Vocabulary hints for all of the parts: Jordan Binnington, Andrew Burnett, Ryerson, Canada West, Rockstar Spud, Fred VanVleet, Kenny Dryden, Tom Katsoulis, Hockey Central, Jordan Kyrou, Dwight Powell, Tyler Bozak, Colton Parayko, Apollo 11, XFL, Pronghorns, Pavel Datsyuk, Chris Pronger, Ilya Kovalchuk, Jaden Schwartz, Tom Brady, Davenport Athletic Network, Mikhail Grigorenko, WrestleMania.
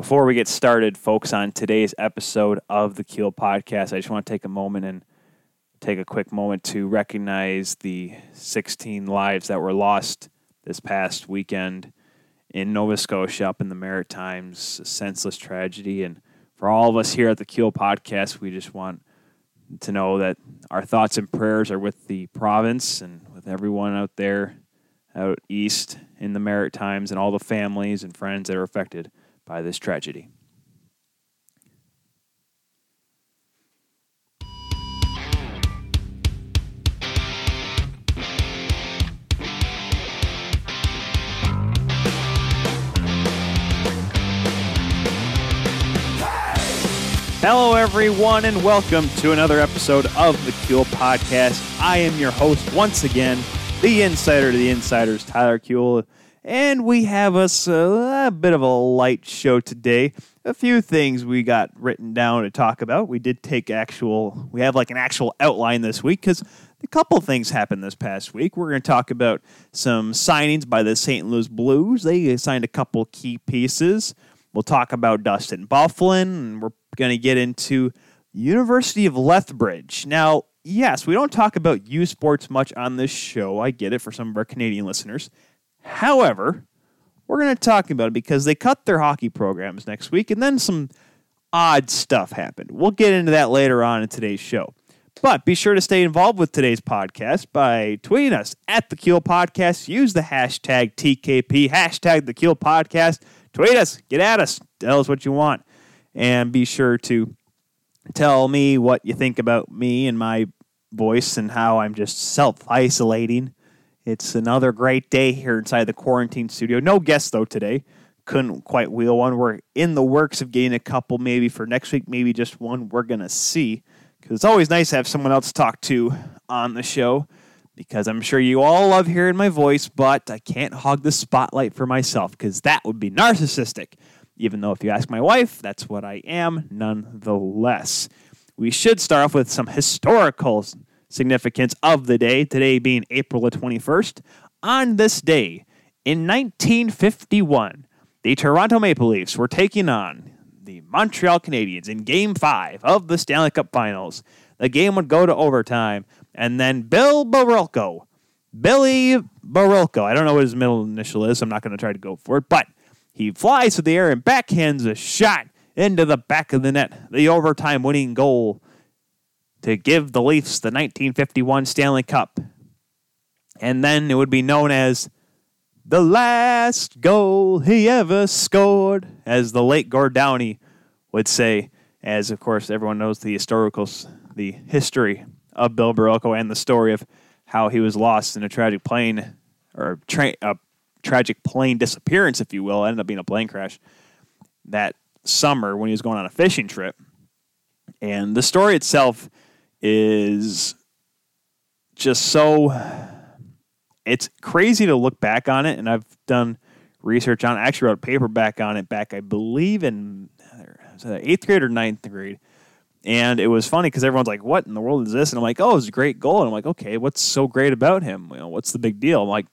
Before we get started, folks, on today's episode of the Kuel Podcast, I just want to take a moment and take a quick moment to recognize the 16 lives that were lost this past weekend in Nova Scotia, up in the Maritimes, a senseless tragedy. And for all of us here at the Kuel Podcast, we just want to know that our thoughts and prayers are with the province and with everyone out there, out east in the Maritimes, and all the families and friends that are affected by this tragedy. Hello, everyone, and welcome to another episode of the Kuel Podcast. I am your host once again, the insider to the insiders, Tyler Kuel. And we have us a bit of a light show today. A few things we got written down to talk about. We did we have like an actual outline this week because a couple things happened this past week. We're going to talk about some signings by the St. Louis Blues. They signed a couple key pieces. We'll talk about Dustin Byfuglien, and we're going to get into University of Lethbridge. Now, yes, we don't talk about U Sports much on this show. I get it for some of our Canadian listeners. However, we're going to talk about it because they cut their hockey programs next week, and then some odd stuff happened. We'll get into that later on in today's show. But be sure to stay involved with today's podcast by tweeting us at the Kuel Podcast. Use the hashtag TKP, hashtag the Kuel Podcast. Tweet us, get at us, tell us what you want. And be sure to tell me what you think about me and my voice and how I'm just self-isolating. It's another great day here inside the quarantine studio. No guests, though, today. Couldn't quite wheel one. We're in the works of getting a couple maybe for next week, maybe just one. We're going to see, because it's always nice to have someone else to talk to on the show, because I'm sure you all love hearing my voice, but I can't hog the spotlight for myself because that would be narcissistic, even though if you ask my wife, that's what I am nonetheless. We should start off with some historical significance of the day, today being April the 21st. On this day, in 1951, the Toronto Maple Leafs were taking on the Montreal Canadiens in Game 5 of the Stanley Cup Finals. The game would go to overtime, and then Billy Barilko, I don't know what his middle initial is, so I'm not going to try to go for it, but he flies through the air and backhands a shot into the back of the net, the overtime winning goal to give the Leafs the 1951 Stanley Cup. And then it would be known as the last goal he ever scored, as the late Gord Downie would say, as, of course, everyone knows the history of Bill Barilko and the story of how he was lost in a tragic plane, or a tragic plane disappearance, if you will. It ended up being a plane crash that summer when he was going on a fishing trip. And the story itself is just it's crazy to look back on it, and I've done research on it. I actually wrote a paper back on it back, I believe, in 8th grade or 9th grade, and it was funny because everyone's like, what in the world is this? And I'm like, oh, it's a great goal. And I'm like, okay, what's so great about him? You know, what's the big deal? I'm like,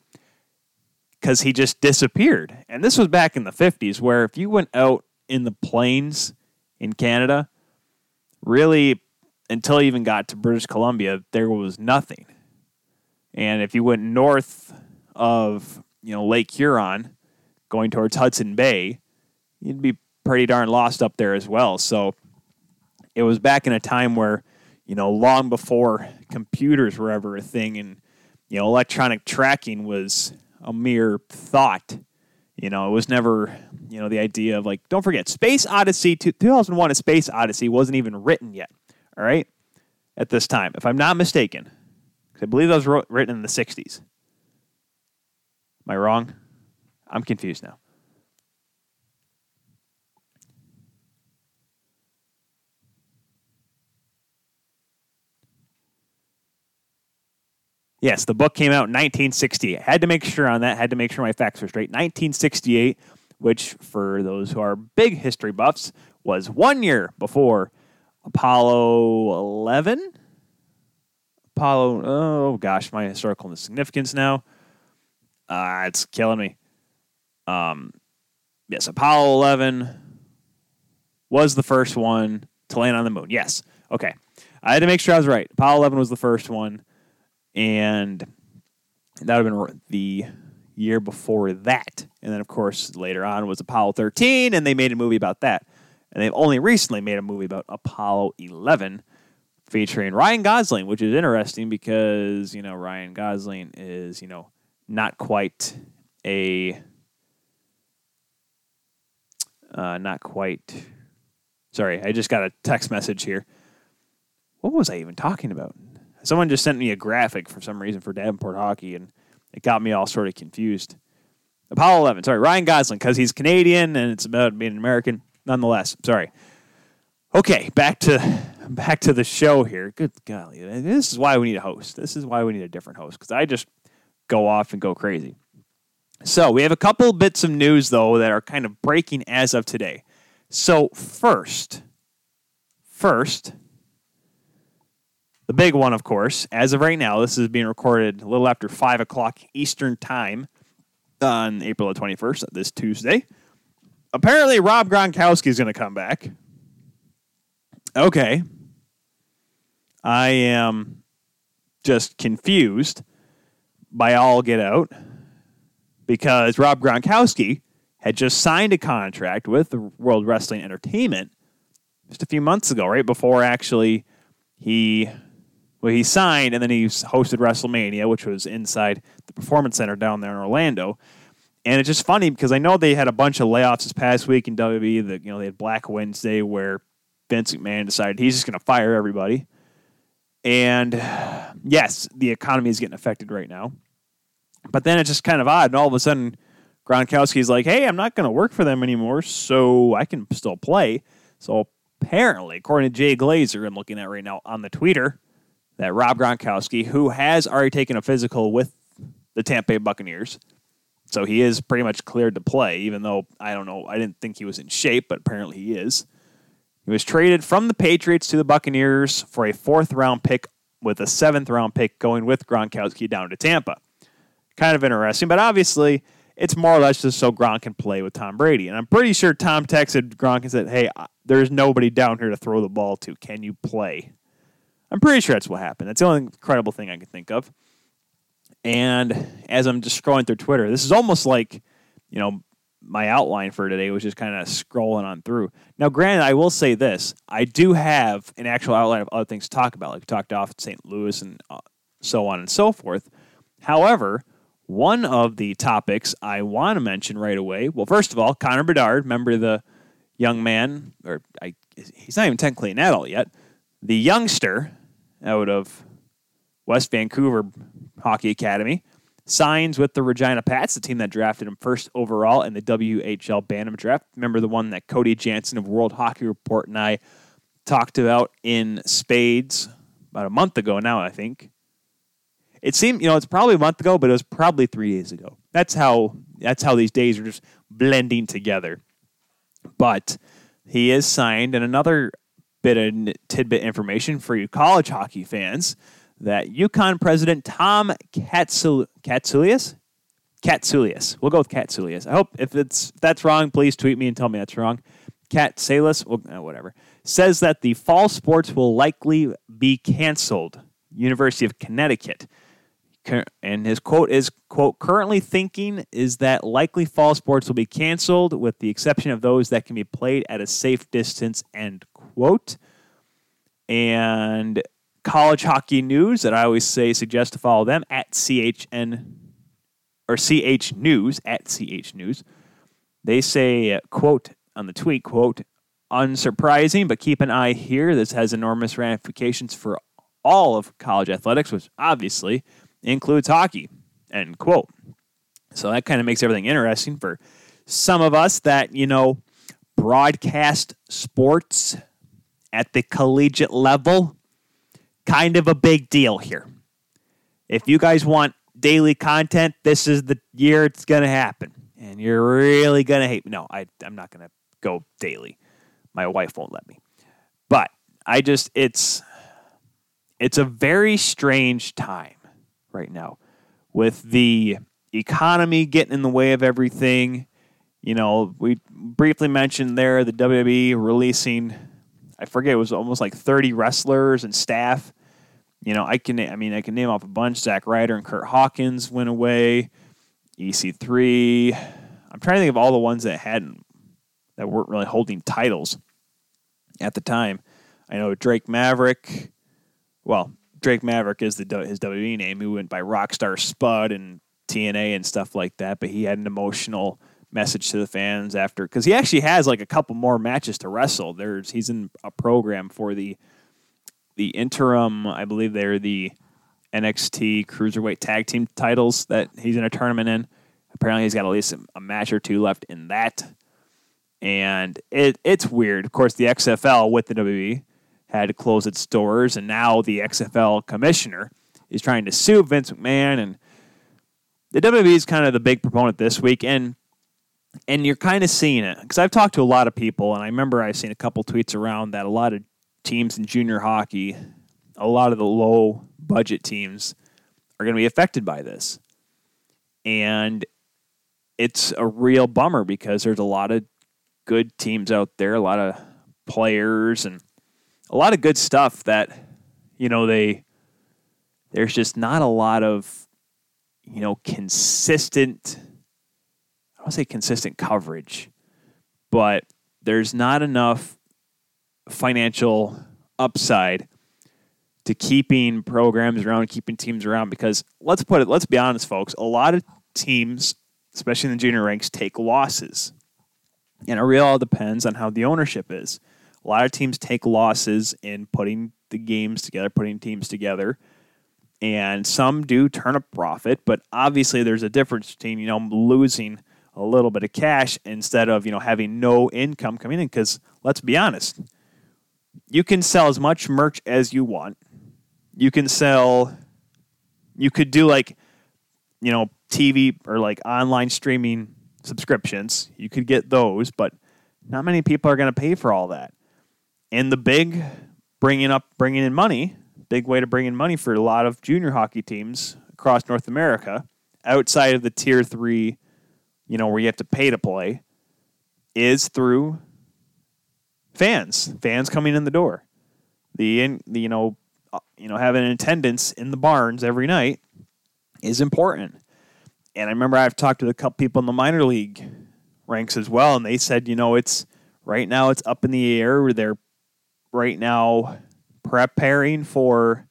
because he just disappeared. And this was back in the 50s, where if you went out in the plains in Canada, really, until you even got to British Columbia, there was nothing. And if you went north of, Lake Huron, going towards Hudson Bay, you'd be pretty darn lost up there as well. So it was back in a time where, long before computers were ever a thing, and, electronic tracking was a mere thought. It was never, the idea of, like, don't forget, Space Odyssey, 2001, A Space Odyssey wasn't even written yet, all right, at this time, if I'm not mistaken, because I believe that was written in the 60s. Am I wrong? I'm confused now. Yes, the book came out in 1968. Had to make sure on that. Had to make sure my facts were straight. 1968, which, for those who are big history buffs, was 1 year before Apollo 11. Oh, gosh, my historical significance now. It's killing me. Yes, Apollo 11 was the first one to land on the moon. Yes. Okay. I had to make sure I was right. Apollo 11 was the first one, and that would have been the year before that. And then, of course, later on was Apollo 13, and they made a movie about that. And they've only recently made a movie about Apollo 11 featuring Ryan Gosling, which is interesting because, you know, Ryan Gosling is, you know, Sorry, I just got a text message here. What was I even talking about? Someone just sent me a graphic for some reason for Davenport Hockey, and it got me all sort of confused. Apollo 11, sorry, Ryan Gosling, because he's Canadian, and it's about being an American. Nonetheless, sorry. Okay, back to the show here. Good golly. This is why we need a host. This is why we need a different host, because I just go off and go crazy. So we have a couple bits of news, though, that are kind of breaking as of today. So first, the big one, of course, as of right now, this is being recorded a little after 5 o'clock Eastern time on April the 21st, this Tuesday. Apparently, Rob Gronkowski is going to come back. Okay. I am just confused by all get out because Rob Gronkowski had just signed a contract with the World Wrestling Entertainment just a few months ago, right before actually he signed, and then he hosted WrestleMania, which was inside the Performance Center down there in Orlando. And it's just funny because I know they had a bunch of layoffs this past week in WWE. That, you know, they had Black Wednesday where Vince McMahon decided he's just going to fire everybody. And yes, the economy is getting affected right now. But then it's just kind of odd, and all of a sudden Gronkowski's like, hey, I'm not going to work for them anymore, so I can still play. So apparently, according to Jay Glazer, I'm looking at right now on the Twitter, that Rob Gronkowski, who has already taken a physical with the Tampa Bay Buccaneers, so he is pretty much cleared to play, even though, I don't know, I didn't think he was in shape, but apparently he is. He was traded from the Patriots to the Buccaneers for a 4th-round pick with a 7th-round pick going with Gronkowski down to Tampa. Kind of interesting, but obviously it's more or less just so Gronk can play with Tom Brady. And I'm pretty sure Tom texted Gronk and said, hey, there's nobody down here to throw the ball to. Can you play? I'm pretty sure that's what happened. That's the only incredible thing I can think of. And as I'm just scrolling through Twitter, this is almost like, you know, my outline for today was just kind of scrolling on through. Now, granted, I will say this. I do have an actual outline of other things to talk about, like we talked off at St. Louis and so on and so forth. However, one of the topics I want to mention right away, well, first of all, Connor Bedard, remember the young man, or he's not even technically an adult yet, the youngster out of West Vancouver Hockey Academy, signs with the Regina Pats, the team that drafted him first overall in the WHL Bantam draft. Remember the one that Cody Jansen of World Hockey Report and I talked about in spades about a month ago now, I think. It seemed, you know, it's probably a month ago, but it was probably 3 days ago. That's how these days are just blending together. But he is signed, and another bit of tidbit information for you college hockey fans, that UConn president Tom Katsoulis. We'll go with Katsoulis. I hope if that's wrong, please tweet me and tell me that's wrong. Katsoulis, well, whatever, says that the fall sports will likely be canceled. University of Connecticut. And his quote is, quote, currently thinking is that likely fall sports will be canceled with the exception of those that can be played at a safe distance, end quote. And college hockey news that I always say suggest to follow them at CHN or CH News, at CH News. They say, quote, on the tweet, quote, unsurprising, but keep an eye here. This has enormous ramifications for all of college athletics, which obviously includes hockey, end quote. So that kind of makes everything interesting for some of us that, you know, broadcast sports at the collegiate level. Kind of a big deal here. If you guys want daily content, this is the year it's going to happen. And you're really going to hate me. No, I'm not going to go daily. My wife won't let me. But I just, It's a very strange time right now with the economy getting in the way of everything. You know, we briefly mentioned there the WWE releasing, I forget, it was almost like 30 wrestlers and staff. You know, I can name off a bunch. Zack Ryder and Curt Hawkins went away. EC3. I'm trying to think of all the ones that weren't really holding titles at the time. I know Drake Maverick. Well, Drake Maverick is his WWE name. He went by Rockstar Spud and TNA and stuff like that, but he had an emotional message to the fans after, because he actually has like a couple more matches to wrestle. He's in a program for the interim, I believe they're the NXT Cruiserweight Tag Team titles that he's in a tournament in. Apparently he's got at least a match or two left in that. And it's weird. Of course, the XFL with the WWE had to close its doors, and now the XFL commissioner is trying to sue Vince McMahon, and the WWE is kind of the big proponent this week, and you're kind of seeing it. Because I've talked to a lot of people, and I remember I've seen a couple tweets around that a lot of teams in junior hockey, a lot of the low-budget teams, are going to be affected by this. And it's a real bummer because there's a lot of good teams out there, a lot of players, and a lot of good stuff that, you know, there's just not a lot of, you know, consistent, I don't say consistent coverage, but there's not enough financial upside to keeping programs around, keeping teams around, because let's be honest, folks, a lot of teams, especially in the junior ranks, take losses. And it really all depends on how the ownership is. A lot of teams take losses in putting the games together, putting teams together, and some do turn a profit, but obviously there's a difference between, you know, losing a little bit of cash instead of, you know, having no income coming in, because let's be honest, you can sell as much merch as you want. You could do like, you know, TV or like online streaming subscriptions. You could get those, but not many people are going to pay for all that. And the big bringing in money, big way to bring in money for a lot of junior hockey teams across North America, outside of the Tier 3, you know, where you have to pay to play, is through fans coming in the door. You know, having an attendance in the barns every night is important. And I remember I've talked to a couple people in the minor league ranks as well, and they said, you know, it's right now it's up in the air, where they're right now preparing for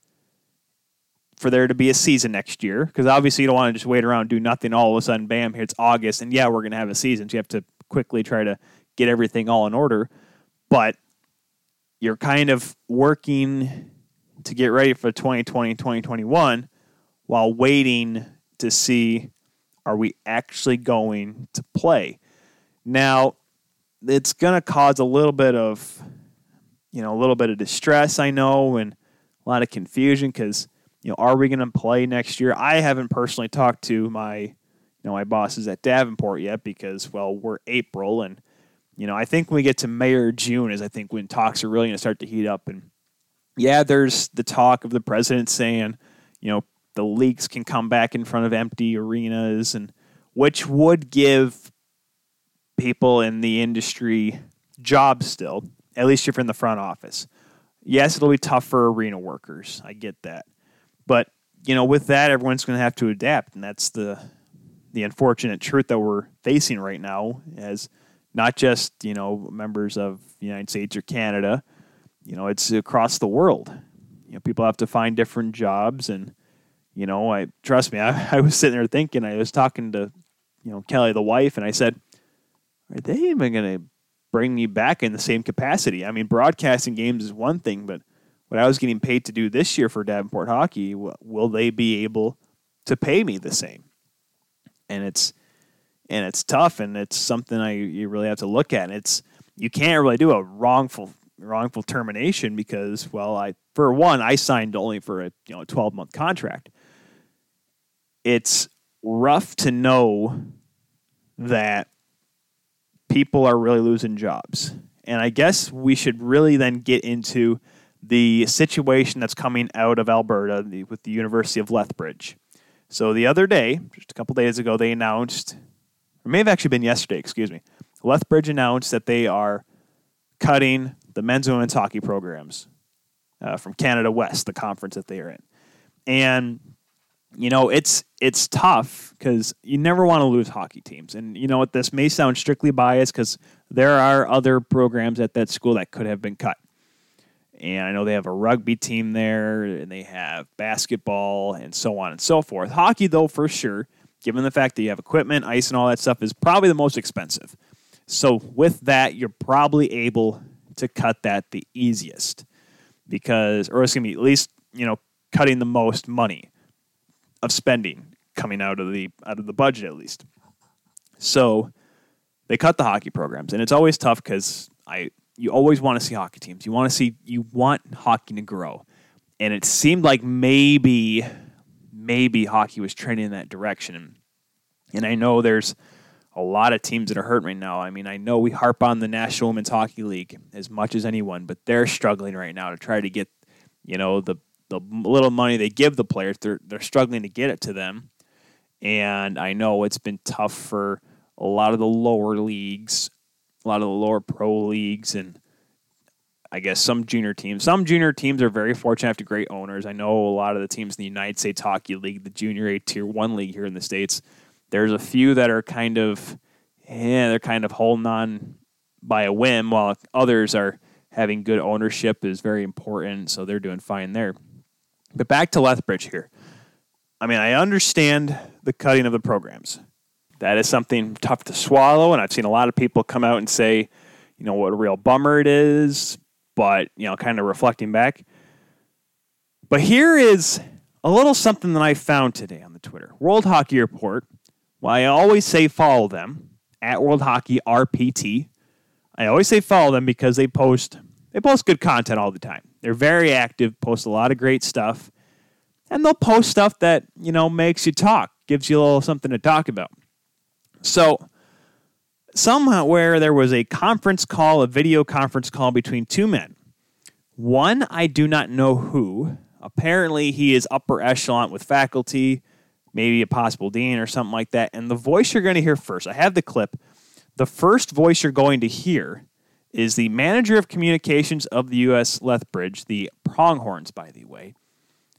there to be a season next year, because obviously you don't want to just wait around and do nothing. All of a sudden, bam, here it's August, and yeah, we're going to have a season, so you have to quickly try to get everything all in order. But you're kind of working to get ready for 2020 and 2021 while waiting to see, are we actually going to play? Now, it's going to cause a little bit of distress, I know, and a lot of confusion because, you know, are we going to play next year? I haven't personally talked to my bosses at Davenport yet because, well, we're April, and, you know, I think when we get to May or June is, I think, when talks are really going to start to heat up. And yeah, there's the talk of the president saying, you know, the leagues can come back in front of empty arenas, and which would give people in the industry jobs still, at least if you're in the front office. Yes, it'll be tough for arena workers. I get that. But, you know, with that, everyone's going to have to adapt, and that's the unfortunate truth that we're facing right now as not just, you know, members of the United States or Canada. You know, it's across the world. You know, people have to find different jobs, and, you know, I was sitting there thinking, I was talking to, you know, Kelly, the wife, and I said, are they even going to bring me back in the same capacity? I mean, broadcasting games is one thing, but what I was getting paid to do this year for Davenport Hockey, will they be able to pay me the same? And it's tough, and it's something you really have to look at. And it's, you can't really do a wrongful termination because, well, I signed only for a 12-month contract. It's rough to know that people are really losing jobs. And I guess we should really then get into the situation that's coming out of Alberta with the University of Lethbridge. So the other day, just a couple days ago, they announced, It may have actually been yesterday, excuse me. Lethbridge announced that they are cutting the men's and women's hockey programs from Canada West, the conference that they are in. And, you know, it's tough because you never want to lose hockey teams. And, you know what, this may sound strictly biased because there are other programs at that school that could have been cut. And I know they have a rugby team there, and they have basketball, and so on and so forth. Hockey, though, for sure, given the fact that you have equipment, ice, and all that stuff, is probably the most expensive. So with that, you're probably able to cut that the easiest because, or it's going to be at least, you know, cutting the most money of spending coming out of the budget at least. So they cut the hockey programs, and it's always tough because you always want to see hockey teams. You want hockey to grow. And it seemed like maybe hockey was trending in that direction. And I know there's a lot of teams that are hurting right now. I mean, I know we harp on the National Women's Hockey League as much as anyone, but they're struggling right now to try to get, you know, the little money they give the players. They're struggling to get it to them. And I know it's been tough for a lot of the lower leagues, a lot of the lower pro leagues, and I guess some junior teams. Some junior teams are very fortunate after great owners. I know a lot of the teams in the United States Hockey League, the Junior A Tier 1 League here in the States, there's a few that are kind of holding on by a whim, while others are having good ownership is very important, so they're doing fine there. But back to Lethbridge here. I mean, I understand the cutting of the programs. That is something tough to swallow, and I've seen a lot of people come out and say, you know, what a real bummer it is, but, you know, kind of reflecting back. But here is a little something that I found today on the Twitter. World Hockey Report, well, I always say follow them, at World Hockey RPT. I always say follow them because they post good content all the time. They're very active, post a lot of great stuff, and they'll post stuff that, you know, makes you talk, gives you a little something to talk about. So, somewhere there was a video conference call between two men. One, I do not know who. Apparently, he is upper echelon with faculty, maybe a possible dean or something like that. And the voice you're going to hear first, I have the clip. The first voice you're going to hear is the manager of communications of the U.S. Lethbridge, the Pronghorns, by the way.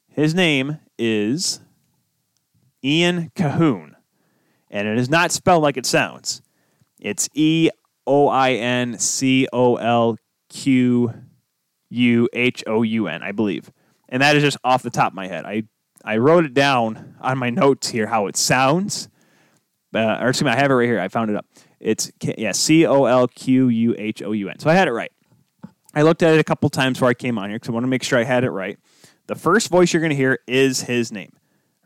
His name is Eoin Colquhoun. And it is not spelled like it sounds. It's E-O-I-N-C-O-L-Q-U-H-O-U-N, I believe. And that is just off the top of my head. I wrote it down on my notes here how it sounds. I have it right here. I found it up. It's C-O-L-Q-U-H-O-U-N. So I had it right. I looked at it a couple times before I came on here because I want to make sure I had it right. The first voice you're going to hear is his name.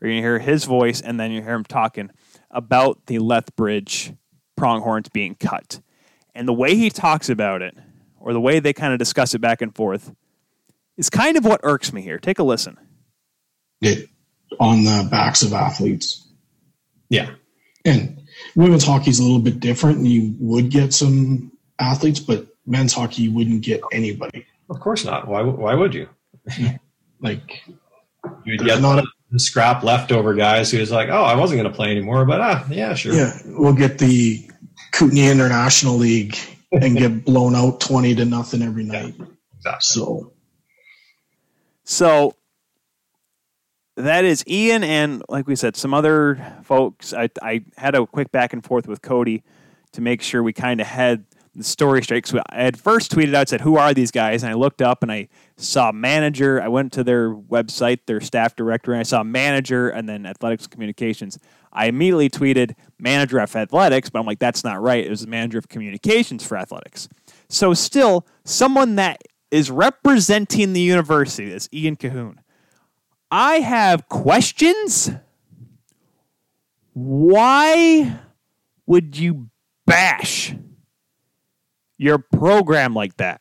You're going to hear his voice, and then you hear him talking about the Lethbridge Pronghorns being cut. And the way he talks about it, or the way they kind of discuss it back and forth, is kind of what irks me here. Take a listen. It, on the backs of athletes. Yeah. And women's hockey is a little bit different, and you would get some athletes, but men's hockey, you wouldn't get anybody. Of course not. Why would you? Like, you'd get not the scrap leftover guys who was like, oh, I wasn't going to play anymore, but yeah, sure. Yeah, we'll get the Kootenay International League and get blown out 20-0 every night. Yeah, exactly. So that is Ian and, like we said, some other folks. I had a quick back and forth with Cody to make sure we kind of had the story straight. So I had first tweeted out, said, who are these guys? And I looked up and I saw manager. I went to their website, their staff directory, and I saw manager and then athletics and communications. I immediately tweeted manager of athletics, but I'm like, that's not right. It was the manager of communications for athletics. So still, someone that is representing the university is Eoin Colquhoun. I have questions. Why would you bash your program like that?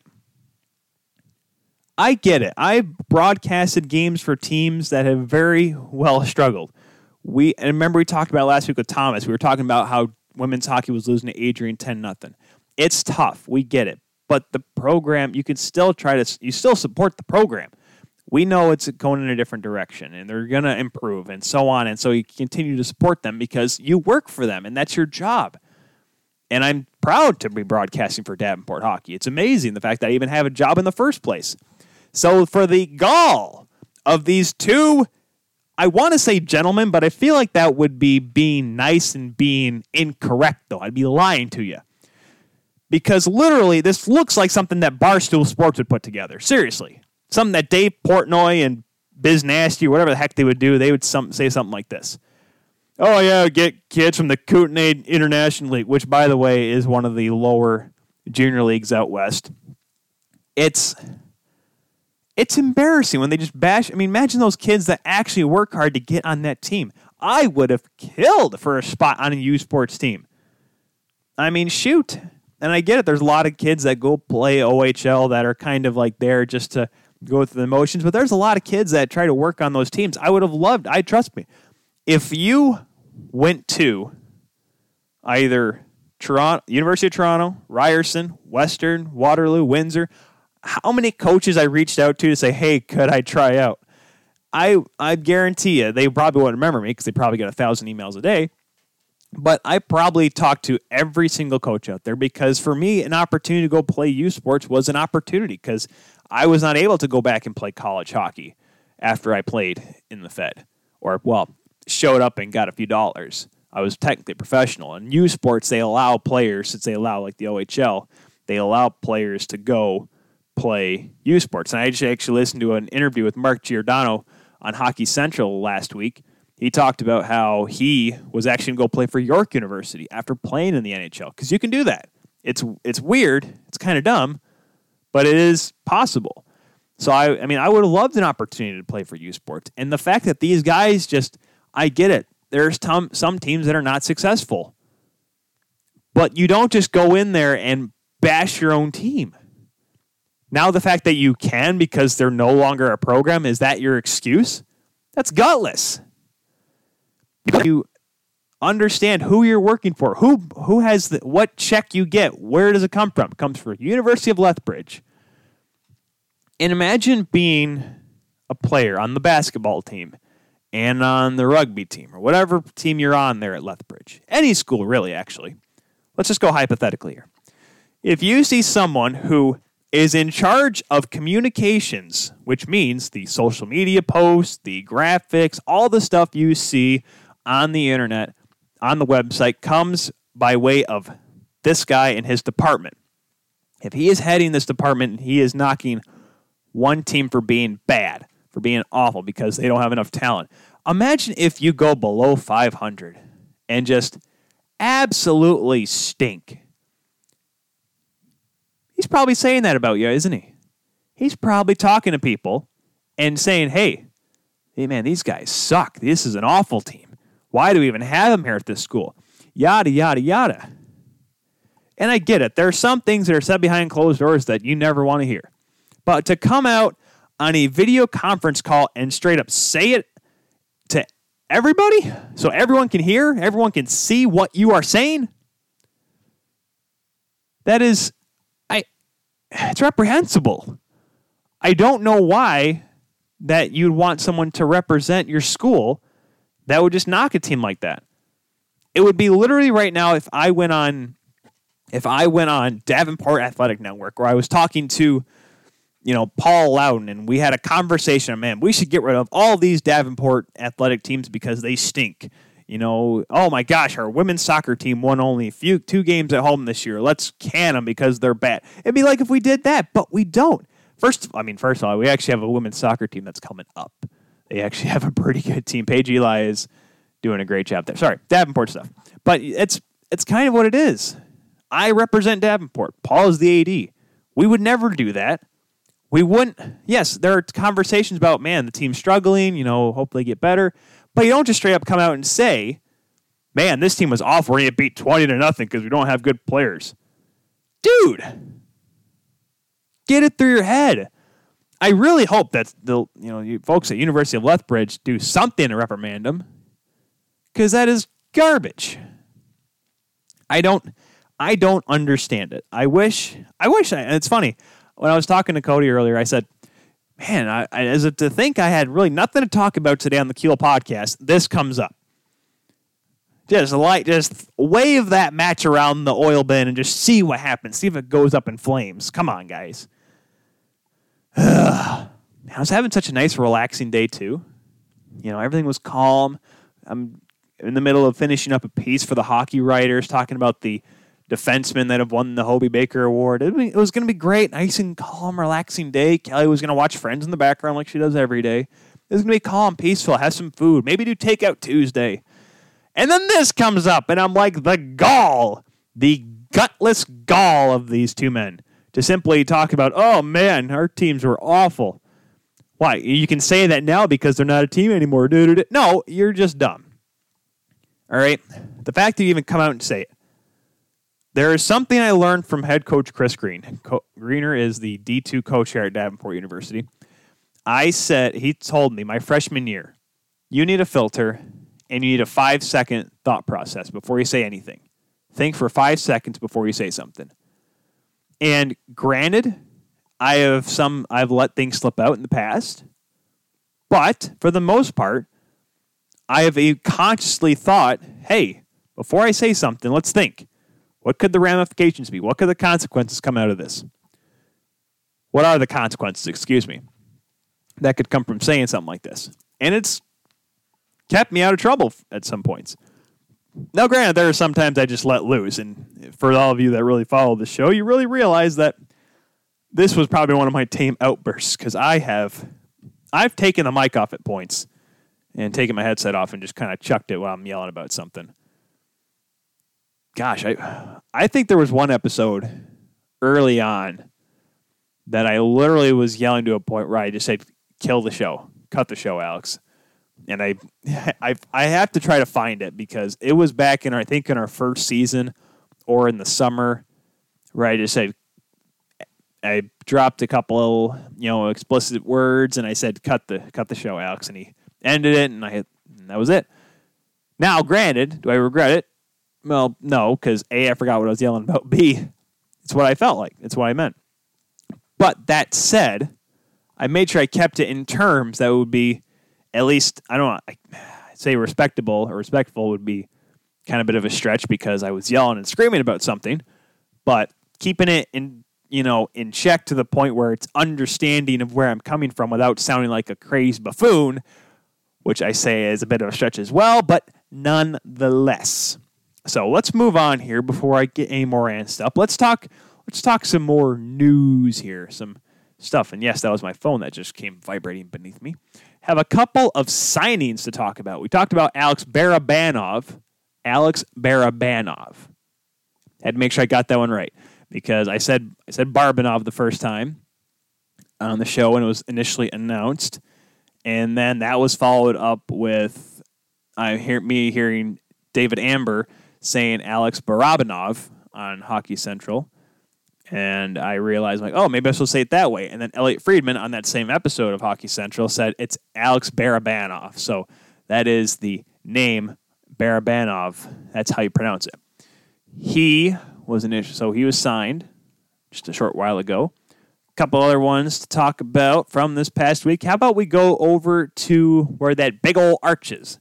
I get it. I've broadcasted games for teams that have very well struggled. And remember we talked about last week with Thomas. We were talking about how women's hockey was losing to Adrian 10-0. It's tough. We get it. But the program, you still support the program. We know it's going in a different direction, and they're going to improve and so on. And so you continue to support them because you work for them, and that's your job. And I'm proud to be broadcasting for Davenport Hockey. It's amazing the fact that I even have a job in the first place. So for the gall of these two, I want to say gentlemen, but I feel like that would be being nice and being incorrect, though. I'd be lying to you. Because literally, this looks like something that Barstool Sports would put together. Seriously. Something that Dave Portnoy and Biz Nasty, or whatever the heck they would do, they would say something like this. Oh, yeah, get kids from the Kootenay International League, which, by the way, is one of the lower junior leagues out west. It's embarrassing when they just bash. I mean, imagine those kids that actually work hard to get on that team. I would have killed for a spot on a U Sports team. I mean, shoot. And I get it. There's a lot of kids that go play OHL that are kind of like there just to go through the motions. But there's a lot of kids that try to work on those teams. I would have loved. Trust me. If you went to either Toronto, University of Toronto, Ryerson, Western, Waterloo, Windsor, how many coaches I reached out to say, hey, could I try out? I guarantee you they probably wouldn't remember me because they probably got 1,000 emails a day. But I probably talked to every single coach out there because for me, an opportunity to go play U Sports was an opportunity because I was not able to go back and play college hockey after I played in the Fed or, well, showed up and got a few dollars. I was technically professional. And U Sports, they allow players, since they allow like the OHL, they allow players to go play U Sports. And I just actually listened to an interview with Mark Giordano on Hockey Central last week. He talked about how he was actually going to go play for York University after playing in the NHL because you can do that. It's weird. It's kind of dumb, but it is possible. So, I mean, I would have loved an opportunity to play for U Sports. And the fact that these guys just... I get it. There's some teams that are not successful. But you don't just go in there and bash your own team. Now the fact that you can because they're no longer a program, is that your excuse? That's gutless. You understand who you're working for, who has what check you get, where does it come from? It comes from University of Lethbridge. And imagine being a player on the basketball team and on the rugby team, or whatever team you're on there at Lethbridge. Any school, really, actually. Let's just go hypothetically here. If you see someone who is in charge of communications, which means the social media posts, the graphics, all the stuff you see on the internet, on the website, comes by way of this guy and his department. If he is heading this department, he is knocking one team for being bad, for being awful because they don't have enough talent. Imagine if you go below 500 and just absolutely stink. He's probably saying that about you, isn't he? He's probably talking to people and saying, hey, man, these guys suck. This is an awful team. Why do we even have them here at this school? Yada, yada, yada. And I get it. There are some things that are said behind closed doors that you never want to hear. But to come out on a video conference call and straight up say it to everybody so everyone can hear, everyone can see what you are saying. That is, it's reprehensible. I don't know why that you'd want someone to represent your school that would just knock a team like that. It would be literally right now if I went on Davenport Athletic Network where I was talking to Paul Loudon, and we had a conversation. Man, we should get rid of all these Davenport athletic teams because they stink. Oh my gosh, our women's soccer team won only two games at home this year. Let's can them because they're bad. It'd be like if we did that, but we don't. First of all, we actually have a women's soccer team that's coming up. They actually have a pretty good team. Paige Eli is doing a great job there. Sorry, Davenport stuff. But it's kind of what it is. I represent Davenport. Paul is the AD. We would never do that. We wouldn't, yes, there are conversations about, man, the team's struggling, hope they get better. But you don't just straight up come out and say, man, this team was awful. We're going to beat 20-0 because we don't have good players. Dude, get it through your head. I really hope that you folks at University of Lethbridge do something to reprimand them because that is garbage. I don't understand it. I wish, and it's funny. When I was talking to Cody earlier, I said, man, as if to think I had really nothing to talk about today on the Keel podcast, this comes up. Just wave that match around the oil bin and just see what happens. See if it goes up in flames. Come on, guys. I was having such a nice, relaxing day, too. You know, everything was calm. I'm in the middle of finishing up a piece for the hockey writers, talking about the defensemen that have won the Hobey Baker Award. It was going to be great. Nice and calm, relaxing day. Kelly was going to watch Friends in the background like she does every day. It was going to be calm, peaceful, have some food, maybe do Takeout Tuesday. And then this comes up, and I'm like, the gutless gall of these two men to simply talk about, oh, man, our teams were awful. Why? You can say that now because they're not a team anymore. No, you're just dumb. All right? The fact that you even come out and say it. There is something I learned from head coach Chris Green. Greener is the D2 coach here at Davenport University. He told me my freshman year, you need a filter and you need a 5-second thought process before you say anything. Think for 5 seconds before you say something. And granted, I've let things slip out in the past, but for the most part, I have consciously thought, hey, before I say something, let's think. What could the ramifications be? What could the consequences come out of this? What are the consequences, that could come from saying something like this? And it's kept me out of trouble at some points. Now, granted, there are some times I just let loose. And for all of you that really follow the show, you really realize that this was probably one of my tame outbursts because I've taken the mic off at points and taken my headset off and just kind of chucked it while I'm yelling about something. Gosh, I think there was one episode early on that I literally was yelling to a point where I just said, kill the show. Cut the show, Alex. And I have to try to find it because it was back in, I think, in our first season or in the summer where I just said, I dropped a couple, explicit words and I said, cut the show, Alex. And he ended it and that was it. Now, granted, do I regret it? Well, no, because A, I forgot what I was yelling about. B, it's what I felt like. It's what I meant. But that said, I made sure I kept it in terms that would be at least, I'd say respectable or respectful would be kind of a bit of a stretch because I was yelling and screaming about something. But keeping it in check to the point where it's understanding of where I'm coming from without sounding like a crazed buffoon, which I say is a bit of a stretch as well, but nonetheless. So let's move on here before I get any more amped up. Let's talk some more news here, some stuff. And yes, that was my phone that just came vibrating beneath me. Have a couple of signings to talk about. We talked about Alex Barabanov. Had to make sure I got that one right because I said Barabanov the first time on the show when it was initially announced, and then that was followed up with hearing David Amber saying Alex Barabanov on Hockey Central. And I realized, like, oh, maybe I should say it that way. And then Elliot Friedman on that same episode of Hockey Central said it's Alex Barabanov. So that is the name Barabanov. That's how you pronounce it. He was signed just a short while ago. A couple other ones to talk about from this past week. How about we go over to where that big old arch is,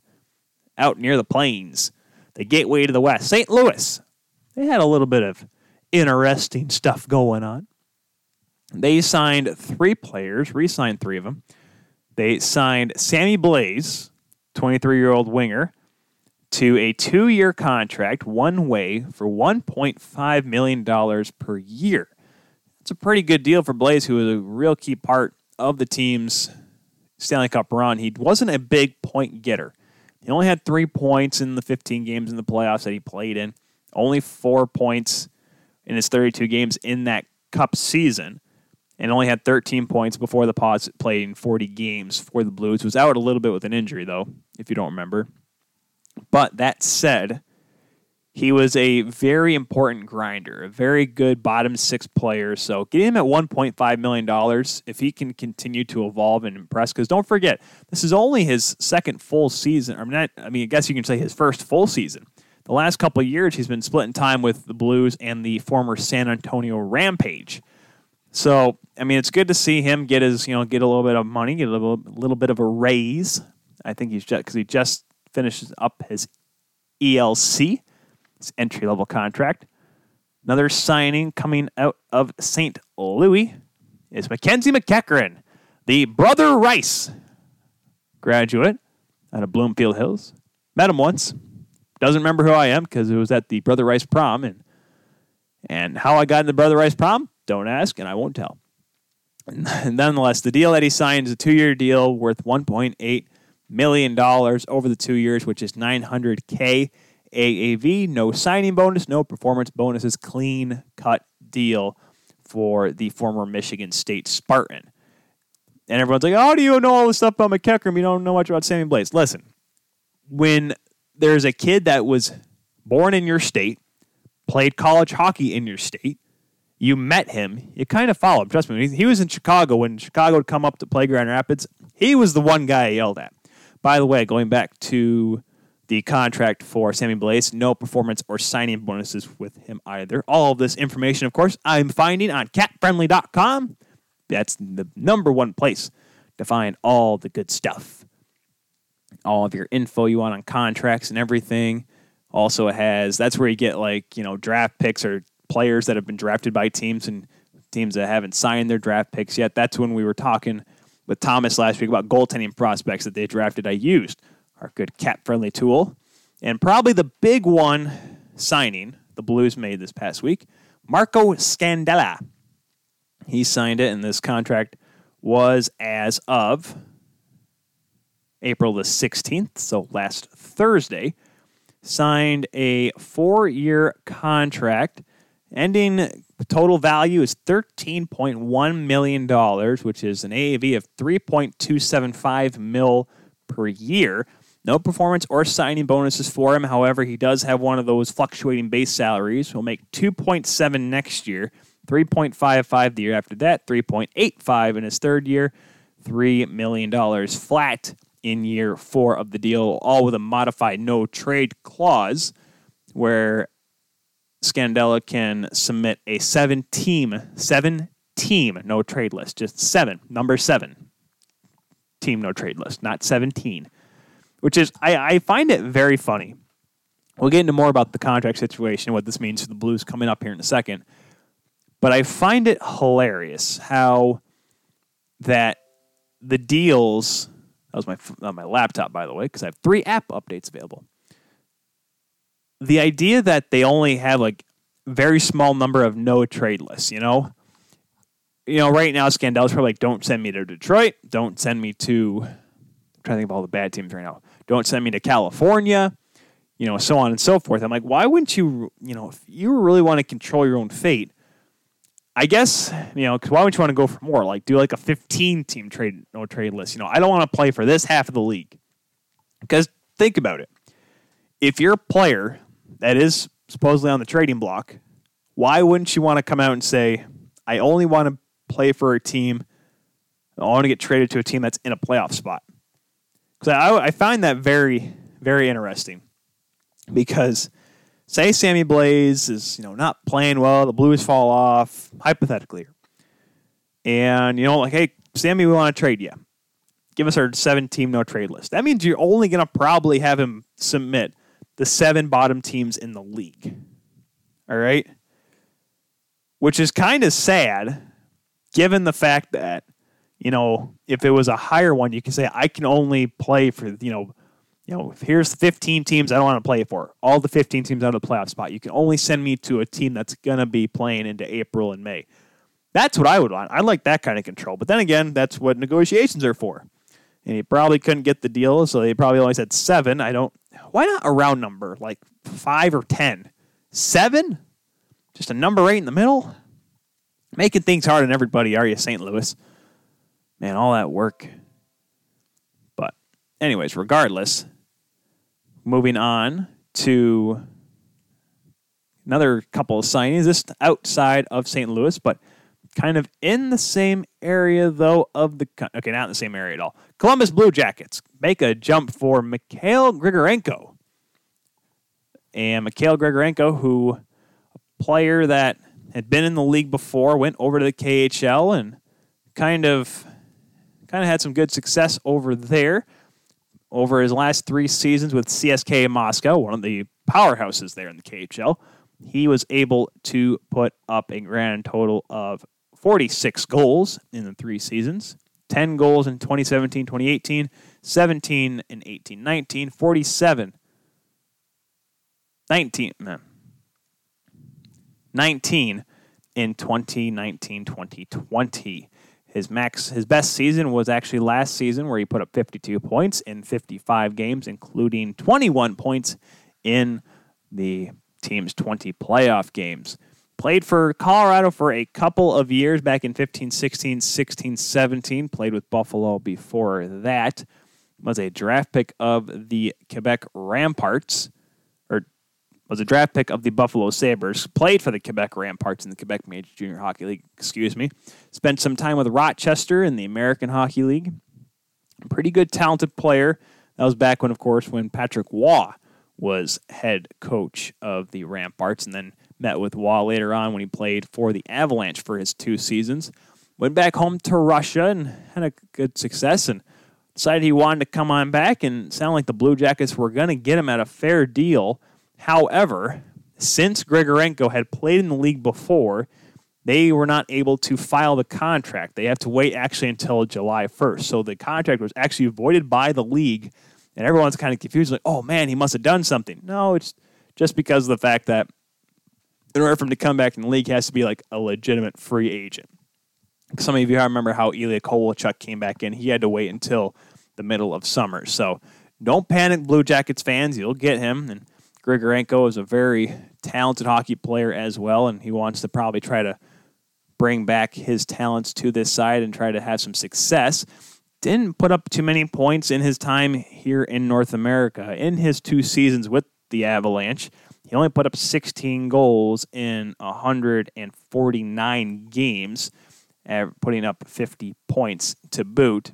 out near the plains, the gateway to the west, St. Louis. They had a little bit of interesting stuff going on. They signed three players, re-signed three of them. They signed Sammy Blais, 23-year-old winger, to a 2-year contract, one way, for $1.5 million per year. That's a pretty good deal for Blais, who was a real key part of the team's Stanley Cup run. He wasn't a big point getter. He only had 3 points in the 15 games in the playoffs that he played in, only 4 points in his 32 games in that cup season, and only had 13 points before the pause, played in 40 games for the Blues. Was out a little bit with an injury, though, if you don't remember. But that said, he was a very important grinder, a very good bottom six player. So get him at $1.5 million if he can continue to evolve and impress. Because don't forget, this is only his second full season. I guess you can say his first full season. The last couple of years, he's been splitting time with the Blues and the former San Antonio Rampage. So, it's good to see him get his, get a little bit of money, get a little bit of a raise. I think because he just finishes up his ELC. It's entry-level contract. Another signing coming out of St. Louis is Mackenzie McEachran, the Brother Rice graduate out of Bloomfield Hills. Met him once. Doesn't remember who I am because it was at the Brother Rice prom. And how I got into Brother Rice prom, don't ask, and I won't tell. And nonetheless, the deal that he signed is a 2-year deal worth $1.8 million over the 2 years, which is $900K AAV. No signing bonus, no performance bonuses, clean cut deal for the former Michigan State Spartan. And everyone's like, oh, do you know all this stuff about McEachran? You don't know much about Sammy Blais. Listen, when there's a kid that was born in your state, played college hockey in your state, you met him, you kind of follow him. Trust me, he was in Chicago. When Chicago would come up to play Grand Rapids, he was the one guy I yelled at. By the way, going back to the contract for Sammy Blais, no performance or signing bonuses with him either. All of this information, of course, I'm finding on catfriendly.com. That's the number one place to find all the good stuff. All of your info you want on contracts and everything. Also has, that's where you get like, you know, draft picks or players that have been drafted by teams and teams that haven't signed their draft picks yet. That's when we were talking with Thomas last week about goaltending prospects that they drafted. I used our good cat-friendly tool. And probably the big one signing the Blues made this past week, Marco Scandella. He signed it, and this contract was as of April the 16th, so last Thursday, signed a 4-year contract. Ending total value is $13.1 million, which is an AAV of 3.275 mil per year. No performance or signing bonuses for him. However, he does have one of those fluctuating base salaries. He'll make $2.7 next year, $3.55 the year after that, $3.85 in his third year, $3 million flat in year 4 of the deal, all with a modified no-trade clause where Scandella can submit a seven-team no-trade list. Just number 7, team no-trade list, not 17, which is, I find it very funny. We'll get into more about the contract situation, what this means for the Blues coming up here in a second, but I find it hilarious how that the deals, that was my laptop, by the way, because I have 3 app updates available. The idea that they only have like very small number of no trade lists, you know, right now Scandella's probably like, don't send me to Detroit, don't send me to, I'm trying to think of all the bad teams right now, don't send me to California, you know, so on and so forth. I'm like, why wouldn't you, you know, if you really want to control your own fate, I guess, you know, because why would you want to go for more? Like do like a 15 team trade no trade list. You know, I don't want to play for this half of the league because think about it, if you're a player that is supposedly on the trading block, why wouldn't you want to come out and say, I only want to play for a team, I want to get traded to a team that's in a playoff spot? Because I find that very, very interesting. Because say Sammy Blais is, you know, not playing well, the Blues fall off, hypothetically. And, you know, like, hey, Sammy, we want to trade you. Give us our 7-team no-trade list. That means you're only going to probably have him submit the 7 bottom teams in the league. All right? Which is kind of sad, given the fact that, you know, if it was a higher one, you can say, I can only play for, you know, here's 15 teams I don't want to play for. All the 15 teams out of the playoff spot. You can only send me to a team that's going to be playing into April and May. That's what I would want. I like that kind of control. But then again, that's what negotiations are for. And he probably couldn't get the deal, so they probably only said 7. Why not a round number, like 5 or 10? 7? Just a number 8 in the middle? Making things hard on everybody, are you, St. Louis? Man, all that work. But anyways, regardless, moving on to another couple of signings, just outside of St. Louis, but kind of in the same area, though, okay, not in the same area at all. Columbus Blue Jackets make a jump for Mikhail Grigorenko. And Mikhail Grigorenko, who a player that had been in the league before, went over to the KHL and kind of had some good success over there. Over his last three seasons with CSKA Moscow, one of the powerhouses there in the KHL, he was able to put up a grand total of 46 goals in the three seasons, 10 goals in 2017-2018, 17 in 18-19, 47, 19 in 2019-2020. His best season was actually last season, where he put up 52 points in 55 games, including 21 points in the team's 20 playoff games. Played for Colorado for a couple of years back in 15-16, 16-17. Played with Buffalo before that. Was a draft pick of the Quebec Ramparts, or was a draft pick of the Buffalo Sabres. Played for the Quebec Ramparts in the Quebec Major Junior Hockey League, Spent some time with Rochester in the American Hockey League. Pretty good, talented player. That was back when, of course, when Patrick Waugh was head coach of the Ramparts, and then met with Waugh later on when he played for the Avalanche for his two seasons. Went back home to Russia and had a good success, and decided he wanted to come on back, and sounded like the Blue Jackets were going to get him at a fair deal. However, since Grigorenko had played in the league before, they were not able to file the contract. They have to wait actually until July 1st. So the contract was actually voided by the league, and everyone's kind of confused, like, oh, man, he must have done something. No, it's just because of the fact that in order for him to come back in the league, he has to be like a legitimate free agent. Some of you remember how Ilya Kovalchuk came back in. He had to wait until the middle of summer. So don't panic, Blue Jackets fans. You'll get him. And Grigorenko is a very talented hockey player as well, and he wants to probably try to bring back his talents to this side and try to have some success. Didn't put up too many points in his time here in North America. In his two seasons with the Avalanche, he only put up 16 goals in 149 games, putting up 50 points to boot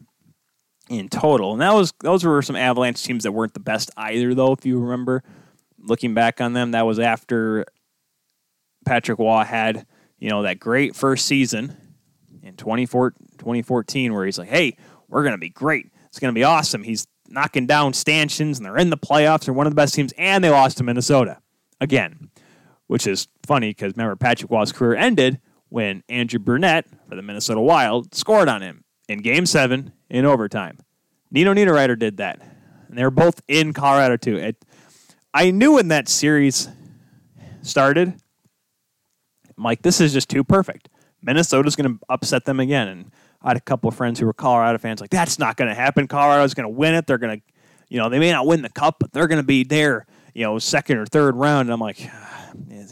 in total. And those were some Avalanche teams that weren't the best either, though, if you remember. Looking back on them, that was after Patrick Waugh had, that great first season in 2014 where he's like, hey, we're going to be great. It's going to be awesome. He's knocking down stanchions, and they're in the playoffs. They're one of the best teams, and they lost to Minnesota. Again, which is funny because remember Patrick Waugh's career ended when Andrew Burnett for the Minnesota Wild scored on him in Game 7 in overtime. Nino Niederreiter did that, and they were both in Colorado too. I knew when that series started, I'm like, this is just too perfect. Minnesota's going to upset them again. And I had a couple of friends who were Colorado fans like, that's not going to happen. Colorado's going to win it. They're going to, they may not win the cup, but they're going to be there. Second or third round. And I'm like,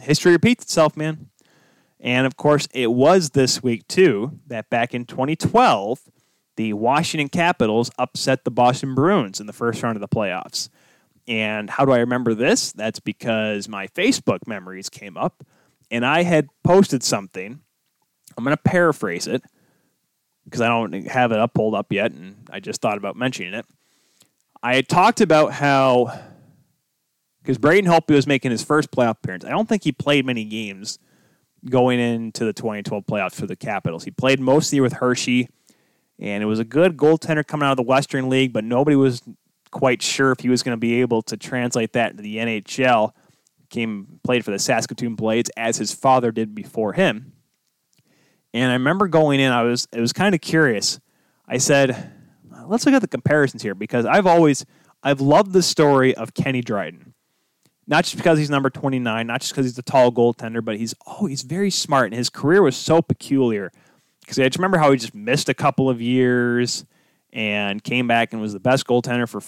history repeats itself, man. And, of course, it was this week, too, that back in 2012, the Washington Capitals upset the Boston Bruins in the first round of the playoffs. And how do I remember this? That's because my Facebook memories came up, and I had posted something. I'm going to paraphrase it because I don't have it pulled up yet, and I just thought about mentioning it. I had talked about how... because Braden Holtby was making his first playoff appearance. I don't think he played many games going into the 2012 playoffs for the Capitals. He played most of the year with Hershey, and it was a good goaltender coming out of the Western League, but nobody was quite sure if he was going to be able to translate that to the NHL. Played for the Saskatoon Blades, as his father did before him. And I remember going in, it was kind of curious. I said, let's look at the comparisons here, because I've loved the story of Kenny Dryden. Not just because he's number 29, not just because he's a tall goaltender, but he's very smart, and his career was so peculiar. Because I just remember how he just missed a couple of years and came back and was the best goaltender for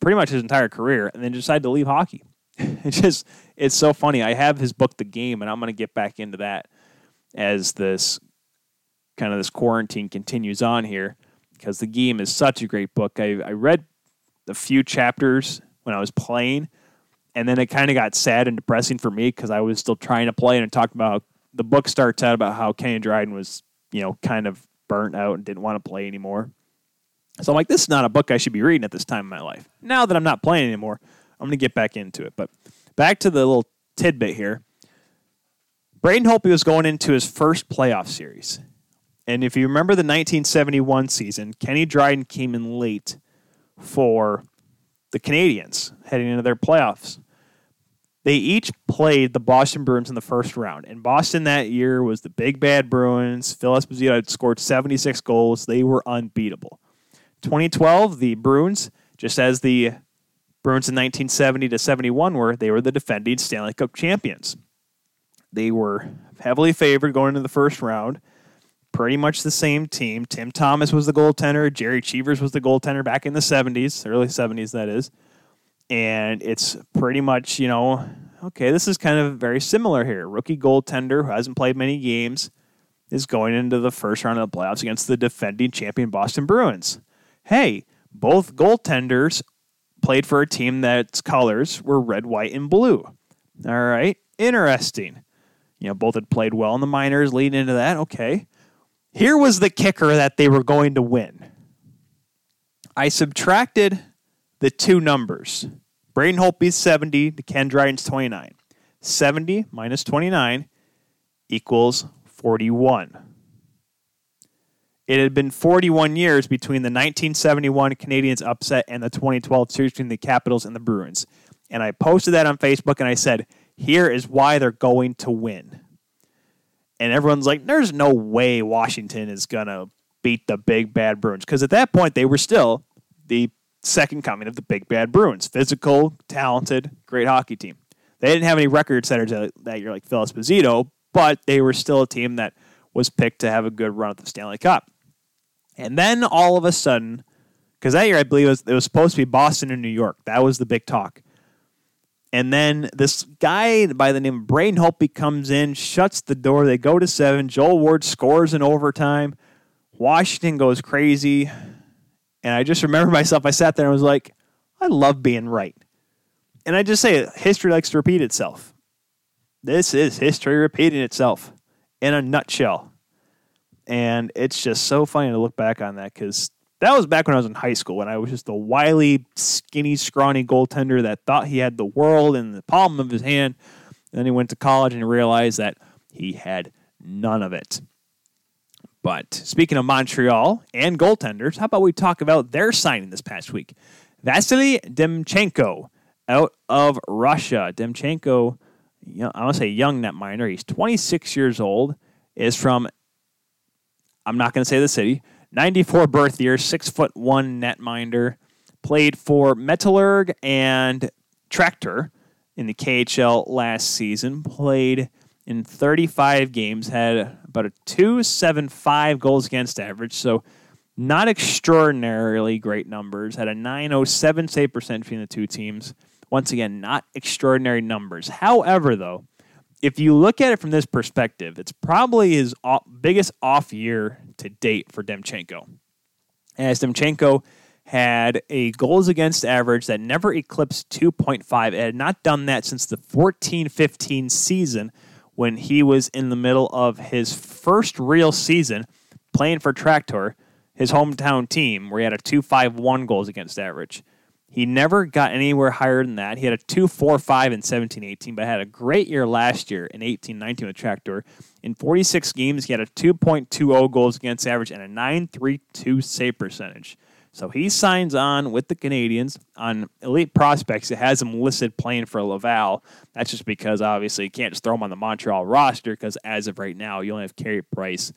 pretty much his entire career, and then decided to leave hockey. It's so funny. I have his book, The Game, and I'm going to get back into that as this quarantine continues on here, because The Game is such a great book. I read a few chapters when I was playing, and then it kind of got sad and depressing for me because I was still trying to play, and it talked about, the book starts out about how Kenny Dryden was, kind of burnt out and didn't want to play anymore. So I'm like, this is not a book I should be reading at this time in my life. Now that I'm not playing anymore, I'm going to get back into it. But back to the little tidbit here. Braden Holtby was going into his first playoff series. And if you remember the 1971 season, Kenny Dryden came in late for the Canadians heading into their playoffs. They each played the Boston Bruins in the first round. And Boston that year was the big bad Bruins. Phil Esposito had scored 76 goals. They were unbeatable. 2012, the Bruins, just as the Bruins in 1970-71 were, they were the defending Stanley Cup champions. They were heavily favored going into the first round. Pretty much the same team. Tim Thomas was the goaltender. Jerry Cheevers was the goaltender back in the 70s, early 70s, that is. And it's pretty much, you know, okay, this is kind of very similar here. Rookie goaltender who hasn't played many games is going into the first round of the playoffs against the defending champion Boston Bruins. Hey, both goaltenders played for a team that's colors were red, white, and blue. All right, interesting. You know, both had played well in the minors leading into that. Okay, here was the kicker that they were going to win. I subtracted the two numbers. Braden Holtby's 70 to Ken Dryden's 29. 70 minus 29 equals 41. It had been 41 years between the 1971 Canadiens upset and the 2012 series between the Capitals and the Bruins. And I posted that on Facebook and I said, here is why they're going to win. And everyone's like, there's no way Washington is going to beat the big bad Bruins. Because at that point, they were still the second coming of the big bad Bruins. Physical, talented, great hockey team. They didn't have any record setters that year like Phil Esposito, but they were still a team that was picked to have a good run at the Stanley Cup. And then all of a sudden, because that year I believe it was supposed to be Boston and New York. That was the big talk. And then this guy by the name of Braden Holtby comes in, shuts the door. They go to 7. Joel Ward scores in overtime. Washington goes crazy. And I just remember myself, I sat there and was like, I love being right. And I just say, history likes to repeat itself. This is history repeating itself in a nutshell. And it's just so funny to look back on that because that was back when I was in high school when I was just the wily, skinny, scrawny goaltender that thought he had the world in the palm of his hand. And then he went to college and realized that he had none of it. But speaking of Montreal and goaltenders, how about we talk about their signing this past week? Vasily Demchenko out of Russia. Demchenko, you know, I want to say young netminder. He's 26 years old, is from, I'm not going to say the city, 94 birth year, 6'1" netminder, played for Metalurg and Tractor in the KHL last season, played in 35 games, had about a 2.75 goals against average, so not extraordinarily great numbers. Had a 9.07 save percentage between the two teams. Once again, not extraordinary numbers. However, though, if you look at it from this perspective, it's probably his biggest off year to date for Demchenko, as Demchenko had a goals against average that never eclipsed 2.5. It had not done that since the 14-15 season, when he was in the middle of his first real season playing for Tractor, his hometown team, where he had a 2.51 goals against average. He never got anywhere higher than that. He had a 2.45 in 17-18, but had a great year last year in 18-19 with Tractor. In 46 games, he had a 2.20 goals against average and a 9.32 save percentage. So he signs on with the Canadiens on Elite Prospects. It has him listed playing for Laval. That's just because, obviously, you can't just throw him on the Montreal roster because as of right now, you only have Carey Price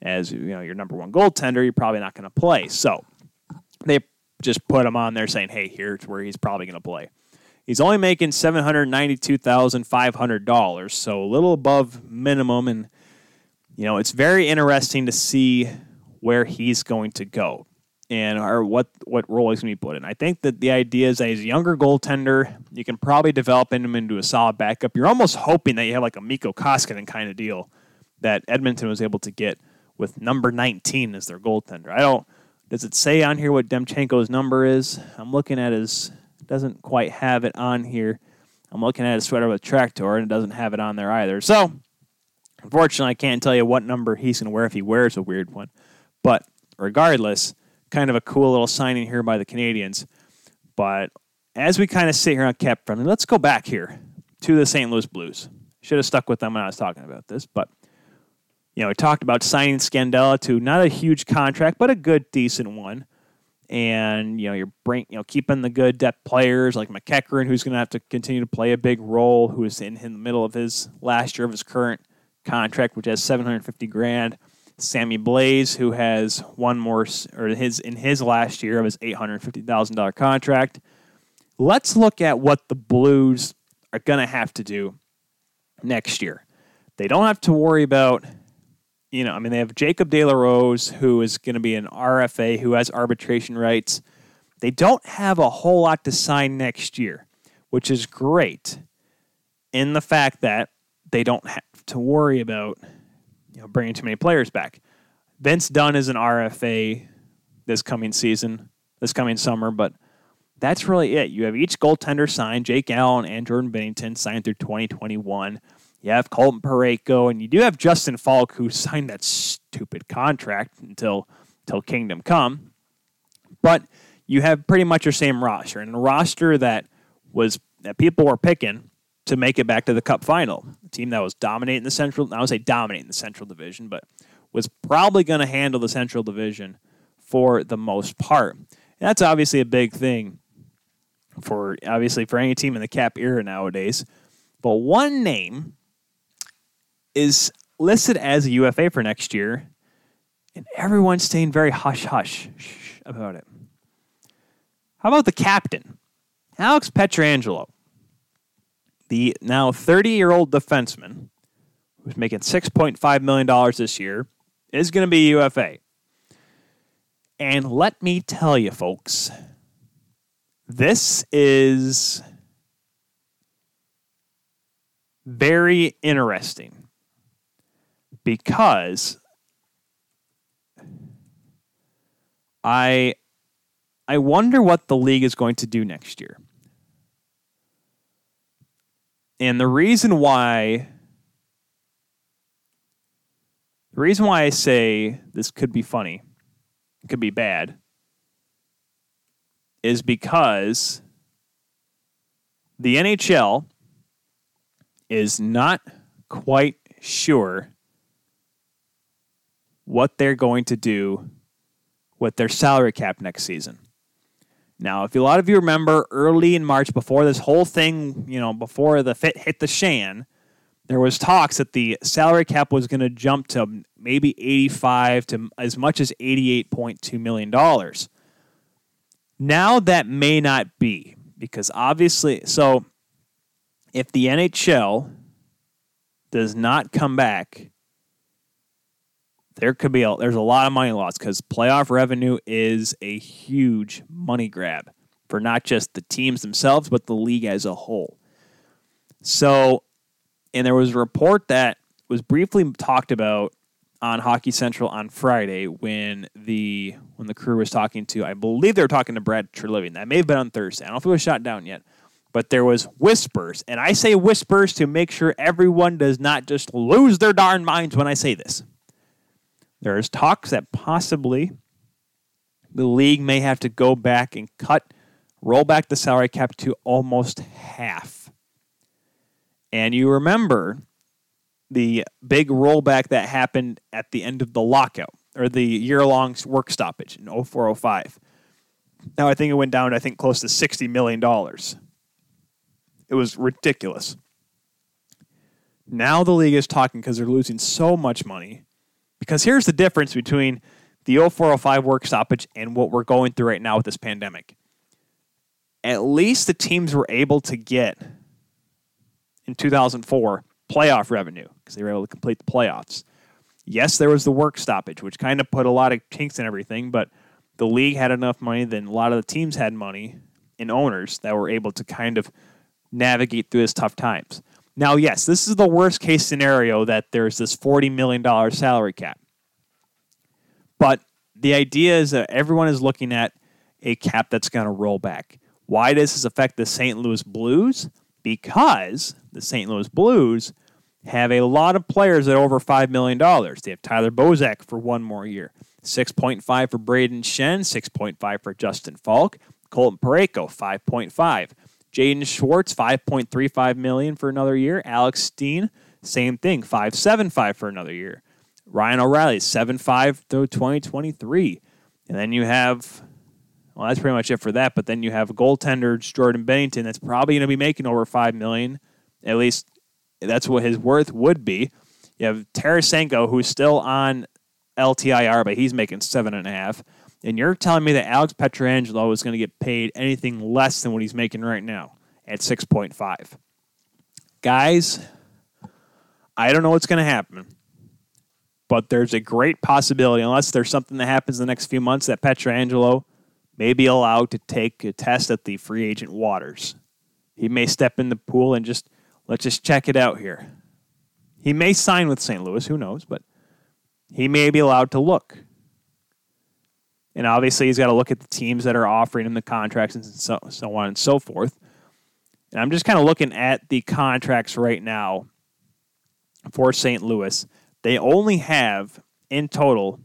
as, you know, your number one goaltender. You're probably not going to play. So they just put him on there saying, hey, here's where he's probably going to play. He's only making $792,500, so a little above minimum. And, you know, it's very interesting to see where he's going to go and or what role he's going to be put in. I think that the idea is that he's a younger goaltender. You can probably develop him into a solid backup. You're almost hoping that you have like a Mikko Koskinen kind of deal that Edmonton was able to get with number 19 as their goaltender. Does it say on here what Demchenko's number is? I'm looking at his, doesn't quite have it on here. I'm looking at his sweater with Tractor, and it doesn't have it on there either. So, unfortunately, I can't tell you what number he's going to wear if he wears a weird one. But regardless, kind of a cool little signing here by the Canadiens. But as we kind of sit here on Cap Friendly, let's go back here to the St. Louis Blues. Should have stuck with them when I was talking about this. But, you know, we talked about signing Scandella to not a huge contract, but a good, decent one. and, you know, you're keeping the good depth players like McEachern, who's going to have to continue to play a big role, who is in the middle of his last year of his current contract, which has $750,000. Sammy Blais, who has one more, or his last year of his $850,000 contract. Let's look at what the Blues are going to have to do next year. They don't have to worry about, you know, I mean, they have Jacob De La Rose, who is going to be an RFA, who has arbitration rights. They don't have a whole lot to sign next year, which is great in the fact that they don't have to worry about, you know, bringing too many players back. Vince Dunn is an RFA this coming summer, but that's really it. You have each goaltender signed, Jake Allen and Jordan Binnington signed through 2021. You have Colton Parayko, and you do have Justin Falk, who signed that stupid contract until Kingdom Come. But you have pretty much your same roster, and a roster that people were picking to make it back to the Cup final. A team that was dominating the Central, I would say dominating the Central Division, but was probably going to handle the Central Division for the most part. And that's obviously a big thing for any team in the cap era nowadays. But one name is listed as a UFA for next year, and everyone's staying very hush-hush about it. How about the captain, Alex Pietrangelo, the now 30-year-old defenseman who's making $6.5 million this year, is going to be UFA. And let me tell you, folks, this is very interesting because I wonder what the league is going to do next year. And the reason why I say this could be funny, it could be bad, is because the NHL is not quite sure what they're going to do with their salary cap next season. Now, if a lot of you remember early in March, before this whole thing, you know, before the fit hit the shan, there was talks that the salary cap was going to jump to maybe 85 to as much as $88.2 million. Now that may not be, because obviously, so if the NHL does not come back, there's a lot of money lost because playoff revenue is a huge money grab for not just the teams themselves, but the league as a whole. So, and there was a report that was briefly talked about on Hockey Central on Friday when the crew was talking to, I believe they were talking to Brad Treliving. That may have been on Thursday. I don't know if it was shot down yet. But there was whispers, and I say whispers to make sure everyone does not just lose their darn minds when I say this. There's talks that possibly the league may have to go back and roll back the salary cap to almost half. And you remember the big rollback that happened at the end of the lockout, or the year-long work stoppage in 2004-05. Now I think it went down, close to $60 million. It was ridiculous. Now the league is talking because they're losing so much money. Because here's the difference between the 04-05 work stoppage and what we're going through right now with this pandemic. At least the teams were able to get, in 2004, playoff revenue because they were able to complete the playoffs. Yes, there was the work stoppage, which kind of put a lot of kinks in everything, but the league had enough money, then a lot of the teams had money and owners that were able to kind of navigate through these tough times. Now, yes, this is the worst case scenario that there's this $40 million salary cap. But the idea is that everyone is looking at a cap that's going to roll back. Why does this affect the St. Louis Blues? Because the St. Louis Blues have a lot of players that are over $5 million. They have Tyler Bozak for one more year, 6.5 for Braden Shen, 6.5 for Justin Falk, Colton Parayko, 5.5. Jaden Schwartz, $5.35 million for another year. Alex Steen, same thing, $5.75 for another year. Ryan O'Reilly, $7.5 through 2023. And then you have Well, that's pretty much it for that. But then you have a goaltender, Jordan Bennington, that's probably going to be making over $5 million. At least that's what his worth would be. You have Tarasenko, who's still on LTIR, but he's making $7.5 million. And you're telling me that Alex Pietrangelo is going to get paid anything less than what he's making right now at $6.5 million. Guys, I don't know what's going to happen, but there's a great possibility, unless there's something that happens in the next few months, that Pietrangelo may be allowed to take a test at the free agent waters. He may step in the pool and just, let's just check it out here. He may sign with St. Louis, who knows, but he may be allowed to look. And obviously he's got to look at the teams that are offering him the contracts and so on and so forth. And I'm just kind of looking at the contracts right now for St. Louis. They only have, in total,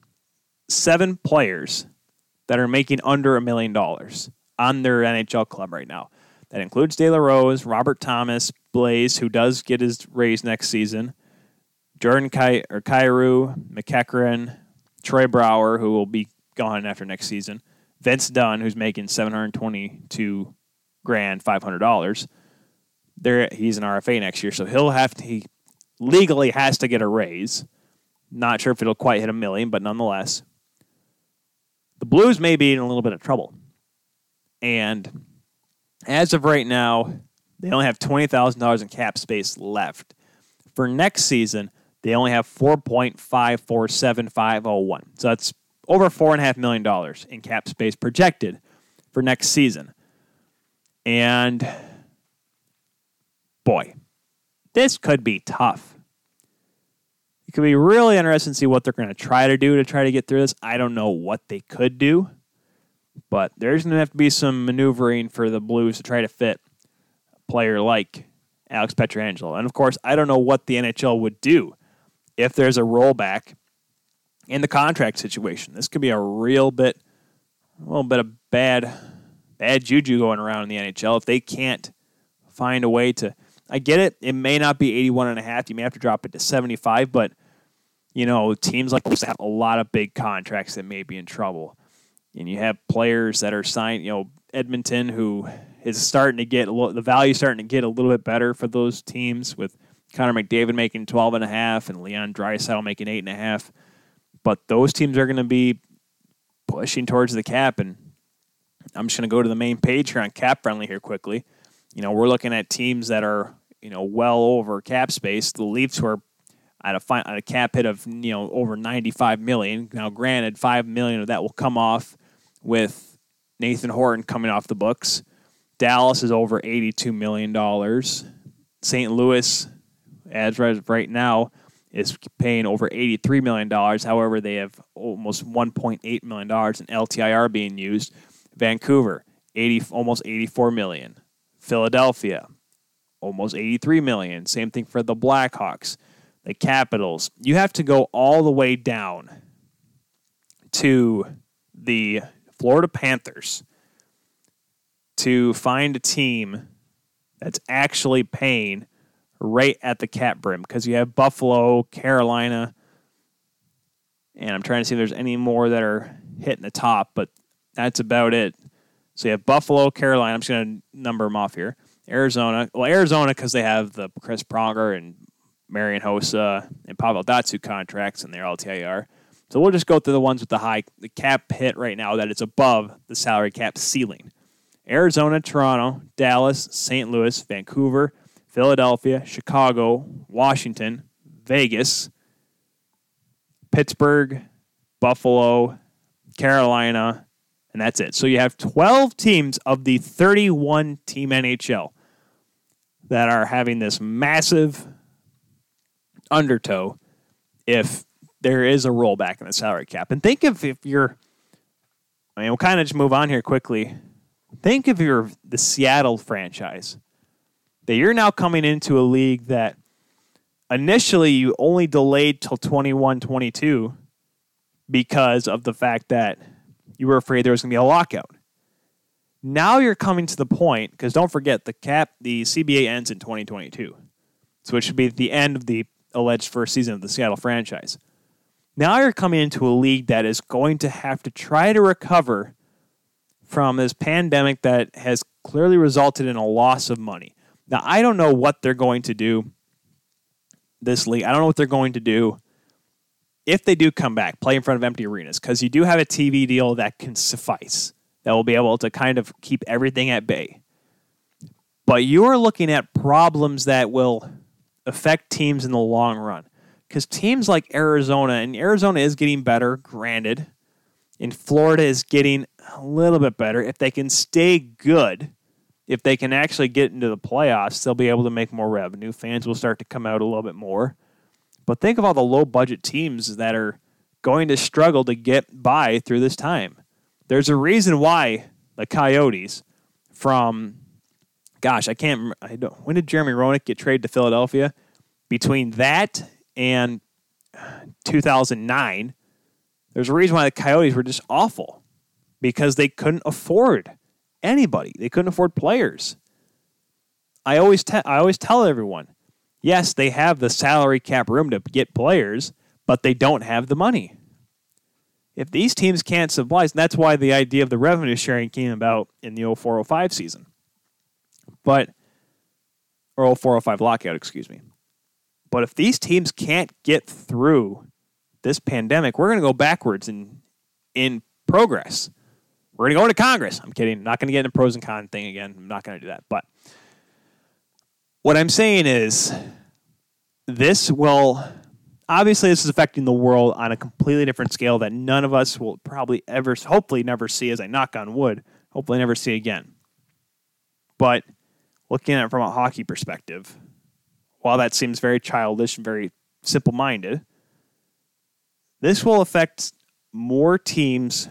7 players that are making under $1 million on their NHL club right now. That includes De La Rose, Robert Thomas, Blais, who does get his raise next season, Jordan Kyrou, McEachran, Troy Brower, who will be gone after next season, Vince Dunn, who's making $722,500. There, he's an RFA next year, so he'll have to. He legally has to get a raise. Not sure if it'll quite hit $1 million, but nonetheless, the Blues may be in a little bit of trouble. And as of right now, they only have $20,000 in cap space left. For next season, they only have $4.547501. So that's over $4.5 million in cap space projected for next season. And, boy, this could be tough. It could be really interesting to see what they're going to try to get through this. I don't know what they could do, but there's going to have to be some maneuvering for the Blues to try to fit a player like Alex Pietrangelo. And, of course, I don't know what the NHL would do if there's a rollback in the contract situation. This could be a little bit of bad juju going around in the NHL if they can't find a way to. I get it. It may not be 81.5. You may have to drop it to 75, but, you know, teams like this have a lot of big contracts that may be in trouble. And you have players that are signed, you know, Edmonton, who is starting to get the value starting to get a little bit better for those teams with Connor McDavid making 12.5 and Leon Draisaitl making 8.5. But those teams are going to be pushing towards the cap, and I'm just going to go to the main page here on Cap Friendly here quickly. You know, we're looking at teams that are, you know, well over cap space. The Leafs were at a cap hit of, you know, over $95 million. Now, granted, $5 million of that will come off with Nathan Horton coming off the books. Dallas is over $82 million. St. Louis, as of right now, is paying over $83 million. However, they have almost $1.8 million in LTIR being used. Vancouver, almost $84 million. Philadelphia, almost $83 million. Same thing for the Blackhawks. The Capitals. You have to go all the way down to the Florida Panthers to find a team that's actually paying right at the cap brim, because you have Buffalo, Carolina, and I'm trying to see if there's any more that are hitting the top, but that's about it. So you have Buffalo, Carolina. I'm just going to number them off here. Arizona, because they have the Chris Pronger and Marian Hossa and Pavel Datsyuk contracts in their LTIR. So we'll just go through the ones with the cap hit right now that it's above the salary cap ceiling. Arizona, Toronto, Dallas, St. Louis, Vancouver, Philadelphia, Chicago, Washington, Vegas, Pittsburgh, Buffalo, Carolina, and that's it. So you have 12 teams of the 31-team NHL that are having this massive undertow if there is a rollback in the salary cap. And think if you're, I mean, we'll kind of just move on here quickly. Think if you're the Seattle franchise, that you're now coming into a league that initially you only delayed till 21-22 because of the fact that you were afraid there was going to be a lockout. Now you're coming to the point, because don't forget, the CBA ends in 2022. So it should be at the end of the alleged first season of the Seattle franchise. Now you're coming into a league that is going to have to try to recover from this pandemic that has clearly resulted in a loss of money. Now, I don't know what they're going to do this league. I don't know what they're going to do if they do come back, play in front of empty arenas, because you do have a TV deal that can suffice, that will be able to kind of keep everything at bay. But you are looking at problems that will affect teams in the long run, because teams like Arizona, and Arizona is getting better, granted, and Florida is getting a little bit better. If they can stay good, if they can actually get into the playoffs, they'll be able to make more revenue. Fans will start to come out a little bit more. But think of all the low-budget teams that are going to struggle to get by through this time. There's a reason why the Coyotes from, gosh, when did Jeremy Roenick get traded to Philadelphia? Between that and 2009, there's a reason why the Coyotes were just awful, because they couldn't afford anybody. They couldn't afford players. I always tell everyone, yes, they have the salary cap room to get players, but they don't have the money. If these teams can't supply, and that's why the idea of the revenue sharing came about in the 04-05 season. Or 04-05 lockout, excuse me. But if these teams can't get through this pandemic, we're going to go backwards in progress. We're going to go into Congress. I'm kidding. I'm not going to get into pros and cons thing again. I'm not going to do that. But what I'm saying is this will... Obviously, this is affecting the world on a completely different scale that none of us will probably ever, hopefully never see, as I knock on wood, hopefully never see again. But looking at it from a hockey perspective, while that seems very childish and very simple-minded, this will affect more teams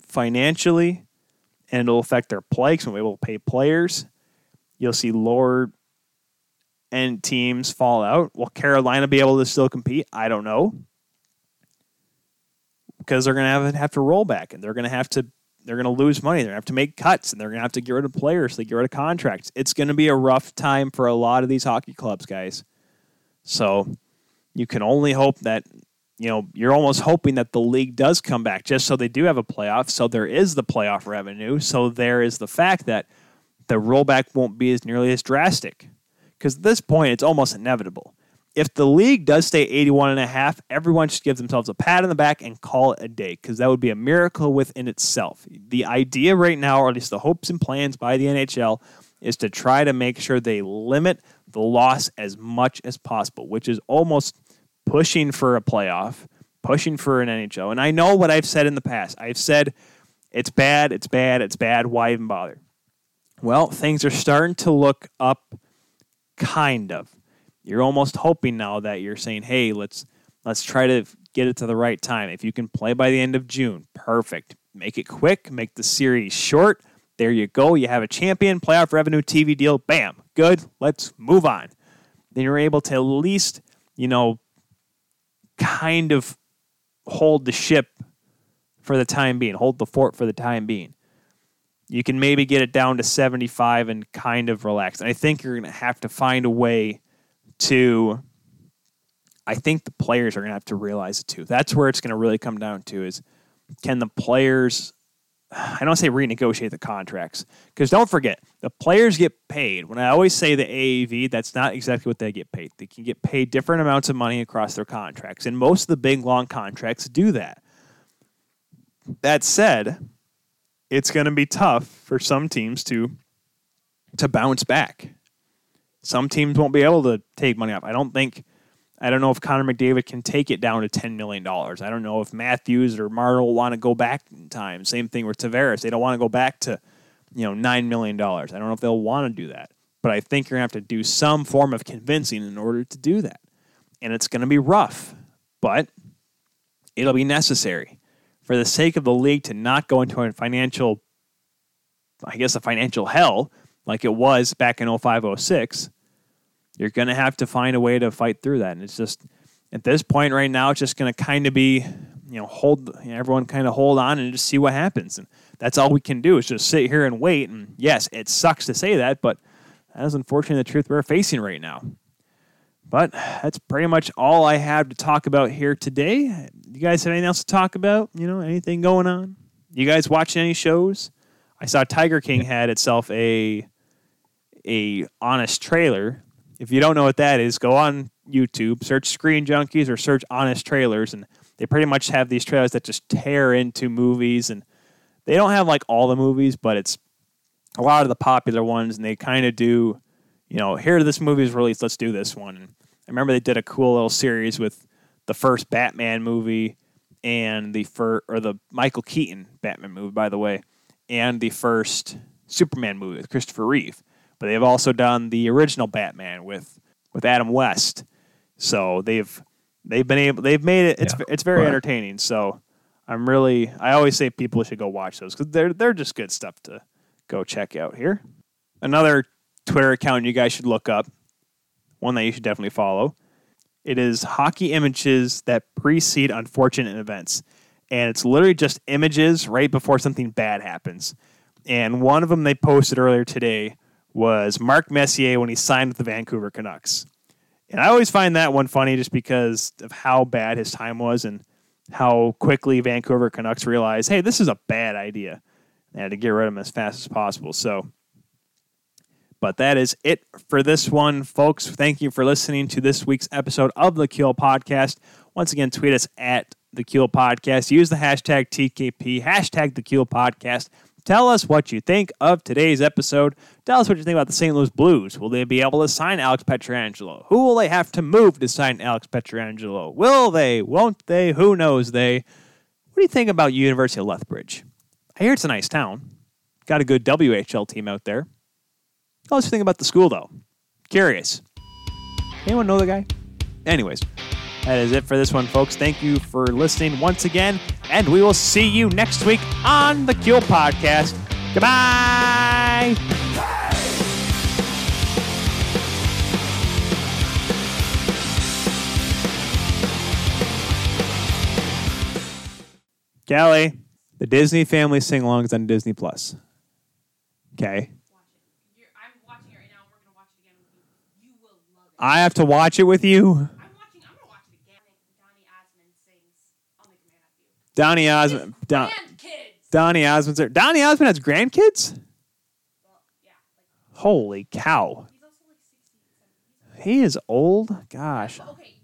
financially, and it'll affect their play, because when we will pay players, you'll see lower... and teams fall out. Will Carolina be able to still compete? I don't know, because they're going to have to roll back, and they're going to lose money. They're going to have to make cuts, and they're going to have to get rid of players. They get rid of contracts. It's going to be a rough time for a lot of these hockey clubs, guys. So you can only hope that, you're almost hoping that the league does come back, just so they do have a playoff, so there is the playoff revenue, so there is the fact that the rollback won't be as nearly as drastic. Because at this point, it's almost inevitable. If the league does stay 81.5, everyone should give themselves a pat on the back and call it a day, because that would be a miracle within itself. The idea right now, or at least the hopes and plans by the NHL, is to try to make sure they limit the loss as much as possible, which is almost pushing for a playoff, pushing for an NHL. And I know what I've said in the past. I've said, it's bad, it's bad, it's bad, why even bother? Well, things are starting to look up. Kind of. You're almost hoping now that you're saying, hey, let's try to get it to the right time. If you can play by the end of June, perfect. Make it quick. Make the series short. There you go. You have a champion, playoff revenue, TV deal. Bam. Good. Let's move on. Then you're able to at least, kind of hold the ship for the time being, hold the fort for the time being. You can maybe get it down to 75 and kind of relax. And I think you're going to have to find a way to... I think the players are going to have to realize it too. That's where it's going to really come down to, is can the players... I don't say renegotiate the contracts, because don't forget, the players get paid. When I always say the AAV, that's not exactly what they get paid. They can get paid different amounts of money across their contracts. And most of the big, long contracts do that. That said... it's going to be tough for some teams to bounce back. Some teams won't be able to take money off. I don't know if Connor McDavid can take it down to $10 million. I don't know if Matthews or Marner will want to go back in time. Same thing with Tavares. They don't want to go back to, $9 million. I don't know if they'll want to do that. But I think you're going to have to do some form of convincing in order to do that. And it's going to be rough, but it'll be necessary. For the sake of the league to not go into a financial hell like it was back in 05-06, you're going to have to find a way to fight through that. And it's just, at this point right now, it's just going to kind of be, everyone kind of hold on and just see what happens. And that's all we can do is just sit here and wait. And yes, it sucks to say that, but that is unfortunately the truth we're facing right now. But that's pretty much all I have to talk about here today. You guys have anything else to talk about? Anything going on? You guys watching any shows? I saw Tiger King had itself a honest trailer. If you don't know what that is, go on YouTube, search Screen Junkies or search honest trailers, and they pretty much have these trailers that just tear into movies, and they don't have like all the movies, but it's a lot of the popular ones, and they kind of do, you know, here this movie's released, let's do this one. And I remember they did a cool little series with the first Batman movie and the Michael Keaton Batman movie, by the way, and the first Superman movie with Christopher Reeve. But they've also done the original Batman with Adam West. So they've made it. It's very entertaining. So I always say people should go watch those because they're just good stuff to go check out here. Another Twitter account you guys should look up, one that you should definitely follow. It is Hockey Images That Precede Unfortunate Events. And it's literally just images right before something bad happens. And one of them they posted earlier today was Mark Messier when he signed with the Vancouver Canucks. And I always find that one funny just because of how bad his time was and how quickly Vancouver Canucks realized, hey, this is a bad idea. They had to get rid of him as fast as possible. But that is it for this one, folks. Thank you for listening to this week's episode of The Kuel Podcast. Once again, tweet us at The Kuel Podcast. Use the hashtag TKP, hashtag The Kuel Podcast. Tell us what you think of today's episode. Tell us what you think about the St. Louis Blues. Will they be able to sign Alex Pietrangelo? Who will they have to move to sign Alex Pietrangelo? Will they? Won't they? Who knows they? What do you think about University of Lethbridge? I hear it's a nice town. Got a good WHL team out there. Tell us what you think about the school, though. Curious. Anyone know the guy? Anyways, that is it for this one, folks. Thank you for listening once again, and we will see you next week on The Kuel Podcast. Goodbye! Kelly, the Disney Family Sing-Along is on Disney+. Okay. I have to watch it with you? I'm going to watch it again. Donny Osmond sings I'll Make a Man of You. Donny Osmond. Grandkids. Donny Osmond's there. Donny Osmond has grandkids? Well, yeah. Holy cow. He's also like 60. He is old? Gosh. Okay.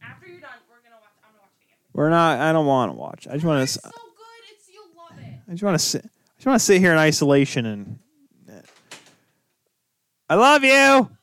After you're done, I'm going to watch it again. I don't want to watch. I just want to... It's so good. You'll love it. I just want to sit here in isolation and... I love you!